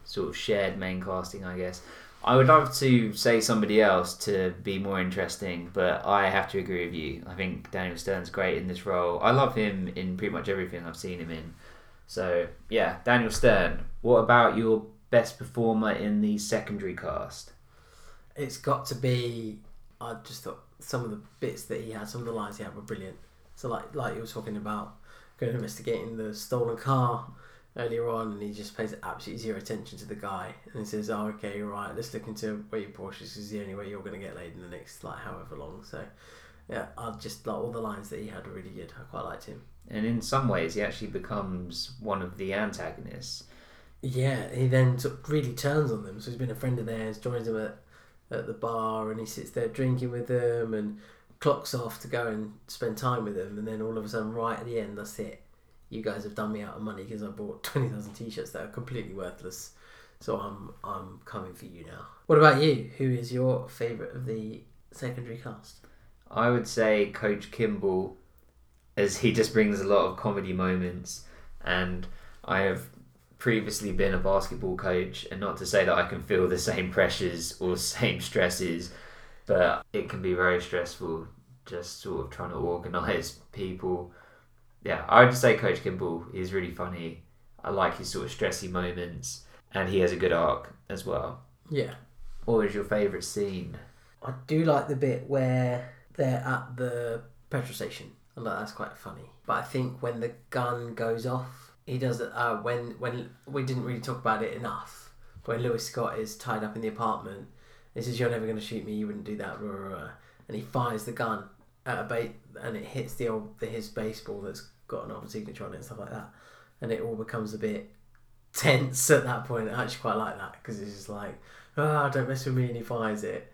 sort of shared main casting, I guess. I would love to say somebody else to be more interesting, but I have to agree with you. I think Daniel Stern's great in this role. I love him in pretty much everything I've seen him in. So, yeah, Daniel Stern, what about your best performer in the secondary cast? It's got to be... I just thought some of the bits that he had, some of the lines he had were brilliant. So, like like you were talking about, going investigating the stolen car... earlier on, and he just pays absolutely zero attention to the guy and says, oh, okay, you're right, let's look into where your Porsche is, is the only way you're going to get laid in the next, like, however long. So, yeah, I just, like, all the lines that he had were really good. I quite liked him. And in some ways, he actually becomes one of the antagonists. Yeah, he then sort of really turns on them. So he's been a friend of theirs, joins them at, at the bar, and he sits there drinking with them and clocks off to go and spend time with them. And then all of a sudden, right at the end, that's it. You guys have done me out of money because I bought twenty thousand t-shirts that are completely worthless. So I'm I'm coming for you now. What about you? Who is your favourite of the secondary cast? I would say Coach Kimball, as he just brings a lot of comedy moments. And I have previously been a basketball coach, and not to say that I can feel the same pressures or same stresses, but it can be very stressful just sort of trying to organise people. Yeah, I would say Coach Kimball is really funny. I like his sort of stressy moments, and he has a good arc as well. Yeah. What was your favourite scene? I do like the bit where they're at the petrol station. I like that's quite funny. But I think when the gun goes off, he does it. Uh, when when we didn't really talk about it enough. But when Lewis Scott is tied up in the apartment, he says, "You're never going to shoot me. You wouldn't do that." Blah, blah, blah. And he fires the gun. At a bait, and it hits the old the, his baseball that's got an old signature on it and stuff like that, and it all becomes a bit tense at that point. I actually quite like that because it's just like, oh, don't mess with me, and he fires it,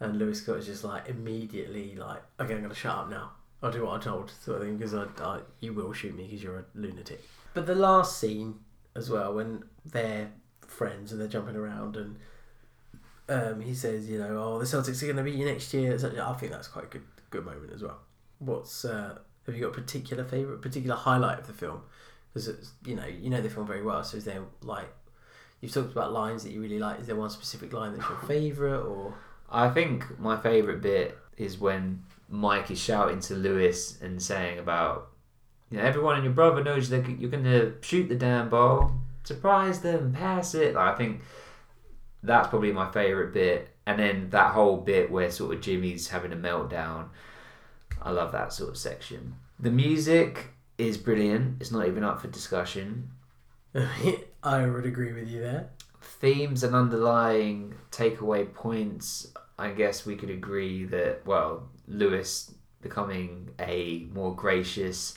and Lewis Scott is just like immediately like, okay, I'm gonna shut up now. I'll do what I told, sort of thing, because I, I you will shoot me because you're a lunatic. But the last scene as well, when they're friends and they're jumping around and. Um, he says, you know, oh, the Celtics are going to beat you next year. So, yeah, I think that's quite a good, good moment as well. What's uh, have you got a particular favourite, particular highlight of the film? Because you know, you know the film very well. So is there like you've talked about lines that you really like? Is there one specific line that's your favourite? Or I think my favourite bit is when Mike is shouting to Lewis and saying about, you know, everyone and your brother knows that you're going to shoot the damn ball. Surprise them, pass it. Like, I think. That's probably my favourite bit. And then that whole bit where sort of Jimmy's having a meltdown. I love that sort of section. The music is brilliant. It's not even up for discussion. I would agree with you there. Themes and underlying takeaway points. I guess we could agree that, well, Lewis becoming a more gracious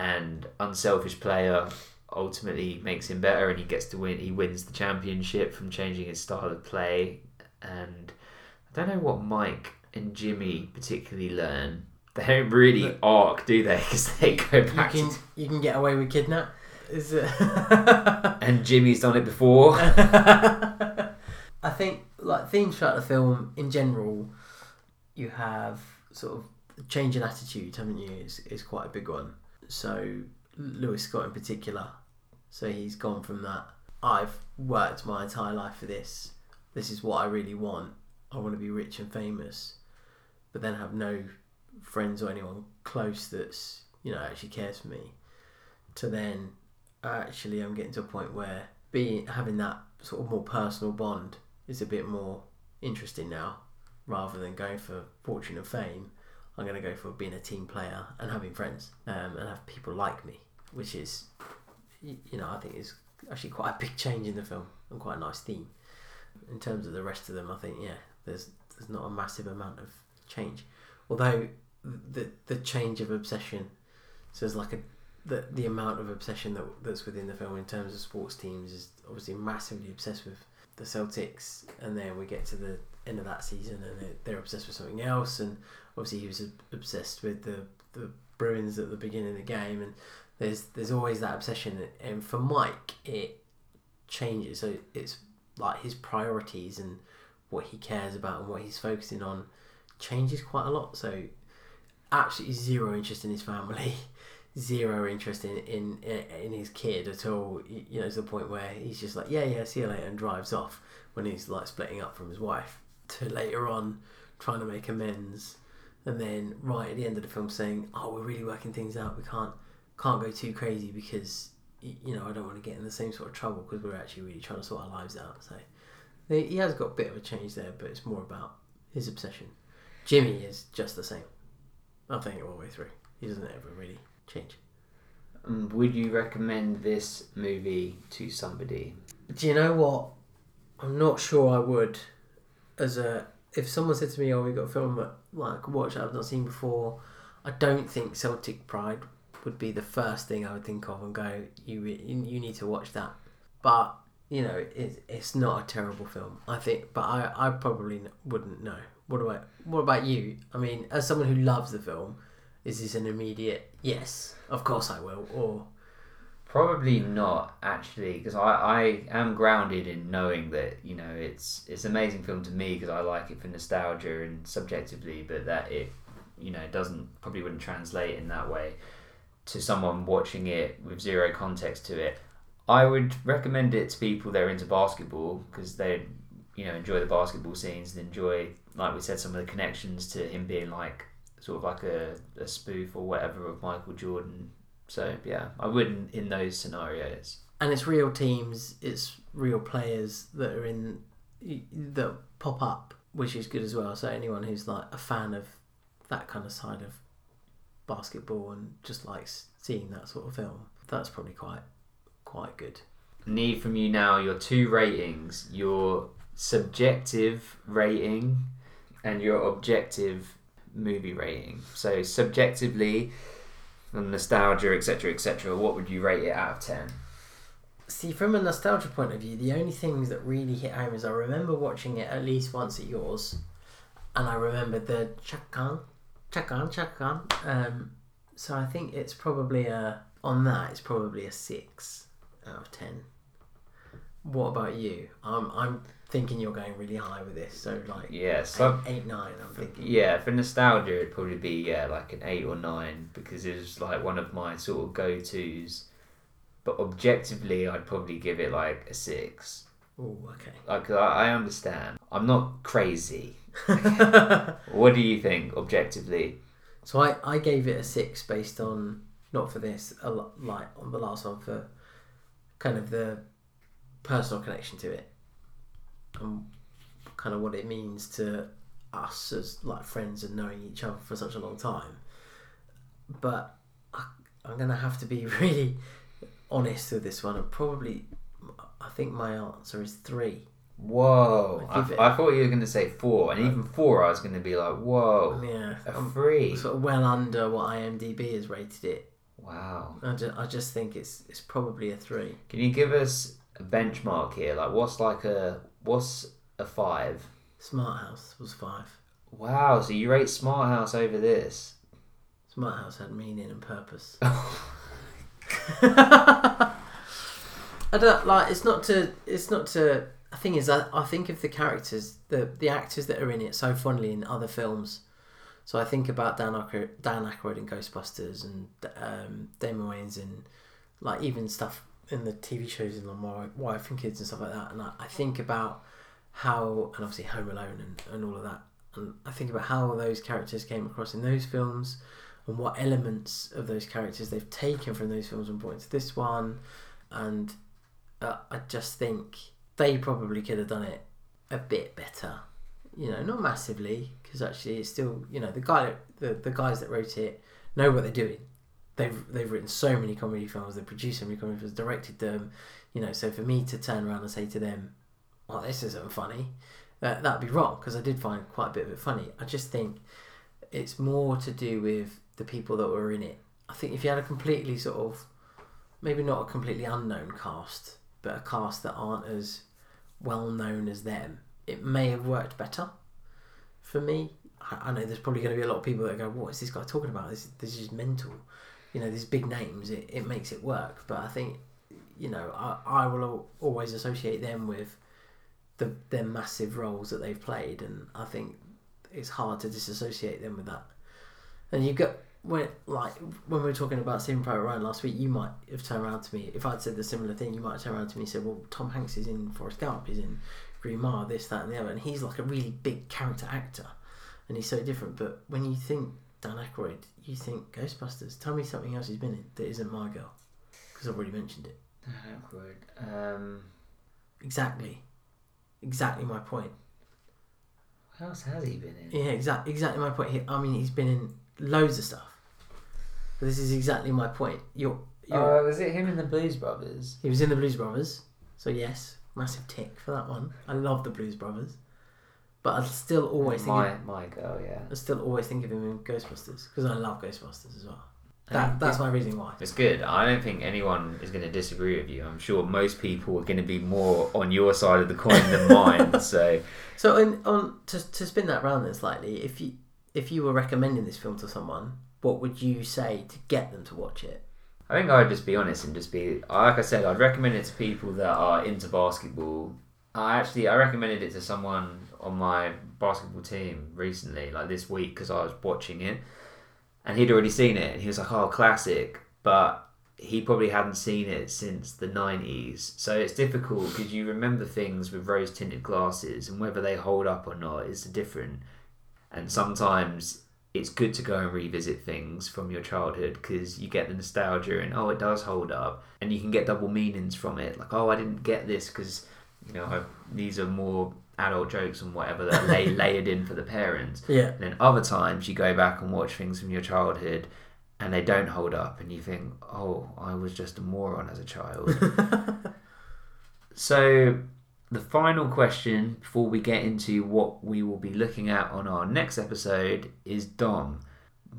and unselfish player ultimately makes him better, and he gets to win. He wins the championship from changing his style of play. And I don't know what Mike and Jimmy particularly learn. They don't really Look, arc, do they? Because they go back. You can, to... you can get away with kidnap. Is it? And Jimmy's done it before. I think like themes throughout the film in general, you have sort of change in attitude, haven't you? It's, it's quite a big one. So Lewis Scott in particular. So he's gone from that, I've worked my entire life for this. This is what I really want. I want to be rich and famous, but then have no friends or anyone close that's, you know, actually cares for me. To then, actually, I'm getting to a point where being having that sort of more personal bond is a bit more interesting now. Rather than going for fortune and fame, I'm going to go for being a team player and having friends um, and have people like me, which is, you know, I think is actually quite a big change in the film and quite a nice theme. In terms of the rest of them, I think, yeah, there's there's not a massive amount of change. Although the the change of obsession, so there's like a the the amount of obsession that that's within the film in terms of sports teams is obviously massively obsessed with the Celtics, and then we get to the end of that season and they're, they're obsessed with something else, and obviously he was obsessed with the, the Bruins at the beginning of the game, and there's there's always that obsession. And for Mike, it changes, so it's like his priorities and what he cares about and what he's focusing on changes quite a lot. So absolutely zero interest in his family, zero interest in in, in his kid at all, you know, to the point where he's just like, yeah, yeah, see you later, and drives off when he's like splitting up from his wife, to later on trying to make amends, and then right at the end of the film saying, oh, we're really working things out, we can't can't go too crazy because, you know, I don't want to get in the same sort of trouble because we're actually really trying to sort our lives out. So he has got a bit of a change there, but it's more about his obsession. Jimmy is just the same, I think, all the way through. He doesn't ever really change. Um, would you recommend this movie to somebody? Do you know what? I'm not sure I would. As a, if someone said to me, "Oh, we got a film that like watch that I've not seen before," I don't think Celtic Pride would be the first thing I would think of and go, you you need to watch that. But, you know, it's, it's not a terrible film, I think, but I, I probably wouldn't know. What do I, what about you? I mean, as someone who loves the film, is this an immediate, yes, of course I will, or? Probably not, actually, because I, I am grounded in knowing that, you know, it's it's an amazing film to me because I like it for nostalgia and subjectively, but that it, you know, doesn't, probably wouldn't translate in that way to someone watching it with zero context to it. I would recommend it to people that are into basketball because they, you know, enjoy the basketball scenes and enjoy, like we said, some of the connections to him being like sort of like a, a spoof or whatever of Michael Jordan. So yeah, I wouldn't in those scenarios. And it's real teams, it's real players that are in, that pop up, which is good as well. So anyone who's like a fan of that kind of side of basketball and just likes seeing that sort of film, that's probably quite quite good. Need from you now your two ratings, your subjective rating and your objective movie rating. So subjectively, from nostalgia, etc, etc, what would you rate it out of ten? See, from a nostalgia point of view, the only things that really hit home is I remember watching it at least once at yours, and I remember the Shaka Khan Shaka Khan, Shaka Khan. Um, so I think it's probably a, on that, it's probably a six out of ten. What about you? I'm I'm thinking you're going really high with this, so like yeah, so eight, eight, nine. I'm thinking. Yeah, for nostalgia, it'd probably be yeah like an eight or nine because it was like one of my sort of go tos. But objectively, I'd probably give it like a six. Oh, okay. Like I, I understand. I'm not crazy. What do you think objectively? So I, I gave it a six based on, not for this, a lot, like on the last one, for kind of the personal connection to it and kind of what it means to us as like friends and knowing each other for such a long time. But I, I'm going to have to be really honest with this one, and probably I think my answer is three. Whoa, I, I, I thought you were going to say four, and even four I was going to be like, whoa, yeah, a I'm three. Sort of well under what I M D B has rated it. Wow. I just, I just think it's it's probably a three. Can you give us a benchmark here? Like, what's like a, what's a five? Smart House was five. Wow, so you rate Smart House over this? Smart House had meaning and purpose. I don't, like, it's not to, it's not to... The thing is, I, I think of the characters, the the actors that are in it so fondly in other films. So I think about Dan Aykroyd, Dan Aykroyd in Ghostbusters, and um, Damon Wayans, and like even stuff in the T V shows in My Wife and Kids and stuff like that. And I, I think about how, and obviously Home Alone and, and all of that. And I think about how those characters came across in those films, and what elements of those characters they've taken from those films and brought into this one. And uh, I just think they probably could have done it a bit better. You know, not massively, because actually it's still, you know, the guy, the, the guys that wrote it know what they're doing. They've they've written so many comedy films, they've produced so many comedy films, directed them, you know. So for me to turn around and say to them, "Oh, this isn't funny," uh, that'd be wrong, because I did find quite a bit of it funny. I just think it's more to do with the people that were in it. I think if you had a completely sort of, maybe not a completely unknown cast, but a cast that aren't as well known as them, it may have worked better for me. I, I know there's probably going to be a lot of people that go, "What is this guy talking about? This, this is just mental." You know, these big names, it, it makes it work. But I think, you know, I, I will always associate them with the their massive roles that they've played, and I think it's hard to disassociate them with that. And you got, when like when we were talking about Saving Private Ryan last week, you might have turned around to me, if I'd said the similar thing, you might have turned around to me and said, "Well, Tom Hanks is in Forrest Gump, he's in Green Mile, this, that and the other, and he's like a really big character actor and he's so different." But when you think Dan Aykroyd, you think Ghostbusters. Tell me something else he's been in that isn't My Girl, because I've already mentioned it. Dan Aykroyd. Um, exactly, exactly my point. What else has he been in? Yeah, exactly, exactly my point. He, I mean, he's been in loads of stuff. But this is exactly my point. You're, you're, oh, was it him in The Blues Brothers? He was in The Blues Brothers. So yes, massive tick for that one. I love The Blues Brothers. But I still always think my, of, my girl, yeah. I still always think of him in Ghostbusters, because I love Ghostbusters as well. That, that's my reason why. It's good. I don't think anyone is going to disagree with you. I'm sure most people are going to be more on your side of the coin than mine. So, so in, on to to spin that round then slightly, if you if you were recommending this film to someone, what would you say to get them to watch it? I think I'd just be honest and just be like I said. I'd recommend it to people that are into basketball. I actually I recommended it to someone on my basketball team recently, like this week, because I was watching it and he'd already seen it and he was like, "Oh, classic," but he probably hadn't seen it since the nineties. So it's difficult, because you remember things with rose tinted glasses, and whether they hold up or not is different. And sometimes it's good to go and revisit things from your childhood, because you get the nostalgia and, oh, it does hold up, and you can get double meanings from it, like, oh, I didn't get this because, you know, I, these are more adult jokes and whatever that they layered in for the parents. Yeah. And then other times you go back and watch things from your childhood and they don't hold up, and you think, oh, I was just a moron as a child. So the final question before we get into what we will be looking at on our next episode is, Dom,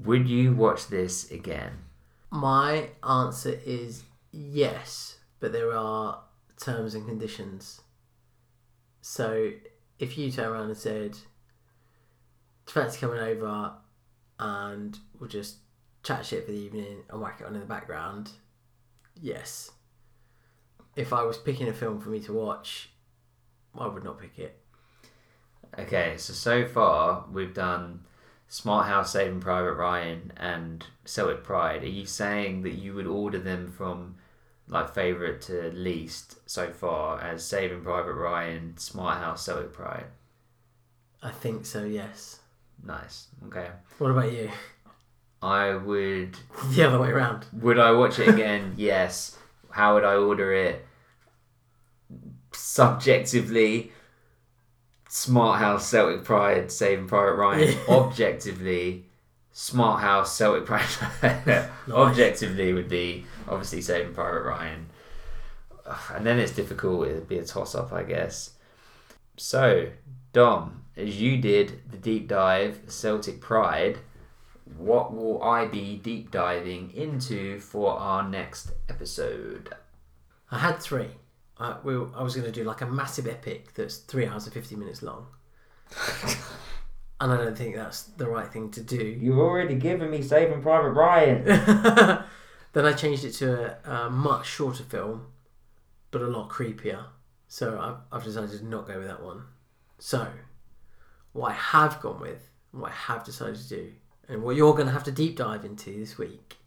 would you watch this again? My answer is yes, but there are terms and conditions. So if you turn around and said, "Fancy coming over and we'll just chat shit for the evening and whack it on in the background," yes. If I was picking a film for me to watch, I would not pick it. Okay, so so far we've done Smart House, Saving Private Ryan and Celtic Pride. Are you saying that you would order them from like favourite to least so far as Saving Private Ryan, Smart House, Celtic Pride? I think so, yes. Nice. Okay. What about you? I would... The other way around. Would I watch it again? Yes. How would I order it? Subjectively, Smart House, Celtic Pride, Saving Private Ryan. Objectively, Smart House, Celtic Pride. Nice. Objectively would be obviously Saving Private Ryan. And then it's difficult. It'd be a toss-up, I guess. So, Dom, as you did the deep dive Celtic Pride, what will I be deep diving into for our next episode? I had three. I, we, I was going to do like a massive epic that's three hours and fifty minutes long. And I don't think that's the right thing to do. You've already given me Saving Private Ryan. Then I changed it to a, a much shorter film, but a lot creepier. So I've, I've decided to not go with that one. So what I have gone with and what I have decided to do, and what you're going to have to deep dive into this week.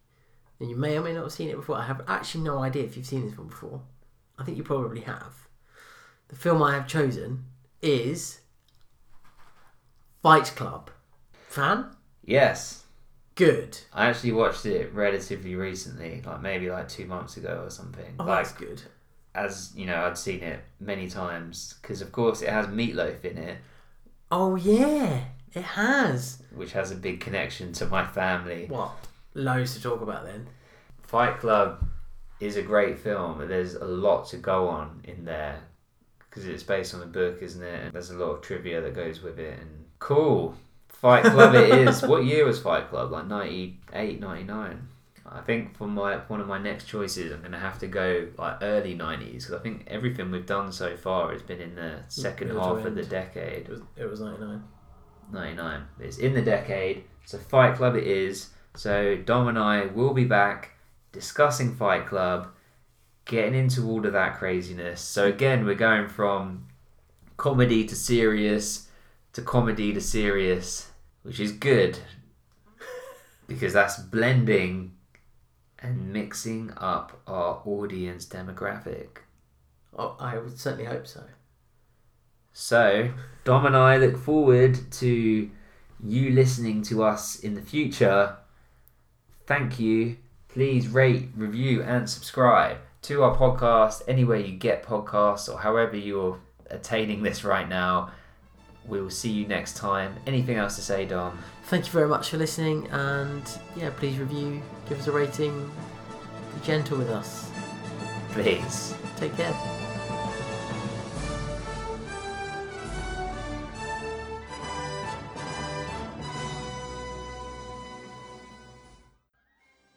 And you may or may not have seen it before. I have actually no idea if you've seen this one before. I think you probably have. The film I have chosen is Fight Club. Fan? Yes. Good. I actually watched it relatively recently, like maybe like two months ago or something. Oh, like, that's good. As you know, I'd seen it many times because, of course, it has Meatloaf in it. Oh yeah, it has. Which has a big connection to my family. What? Loads to talk about then. Fight Club is a great film. There's a lot to go on in there because it's based on a book, isn't it? And there's a lot of trivia that goes with it. And cool. Fight Club it is. What year was Fight Club? Like ninety-eight, ninety-nine. I think for my one of my next choices, I'm going to have to go like early nineties because I think everything we've done so far has been in the second half end. of the decade. It was, it was ninety-nine. ninety-nine. It's in the decade. So Fight Club it is. So Dom and I will be back discussing Fight Club, getting into all of that craziness. So again, we're going from comedy to serious to comedy to serious, which is good because that's blending and mixing up our audience demographic. Oh, I would certainly hope so. So, Dom and I look forward to you listening to us in the future. Thank you. Please rate, review, and subscribe to our podcast anywhere you get podcasts or however you're attaining this right now. We will see you next time. Anything else to say, Dom? Thank you very much for listening, and yeah, please review, give us a rating, be gentle with us. Please. Take care.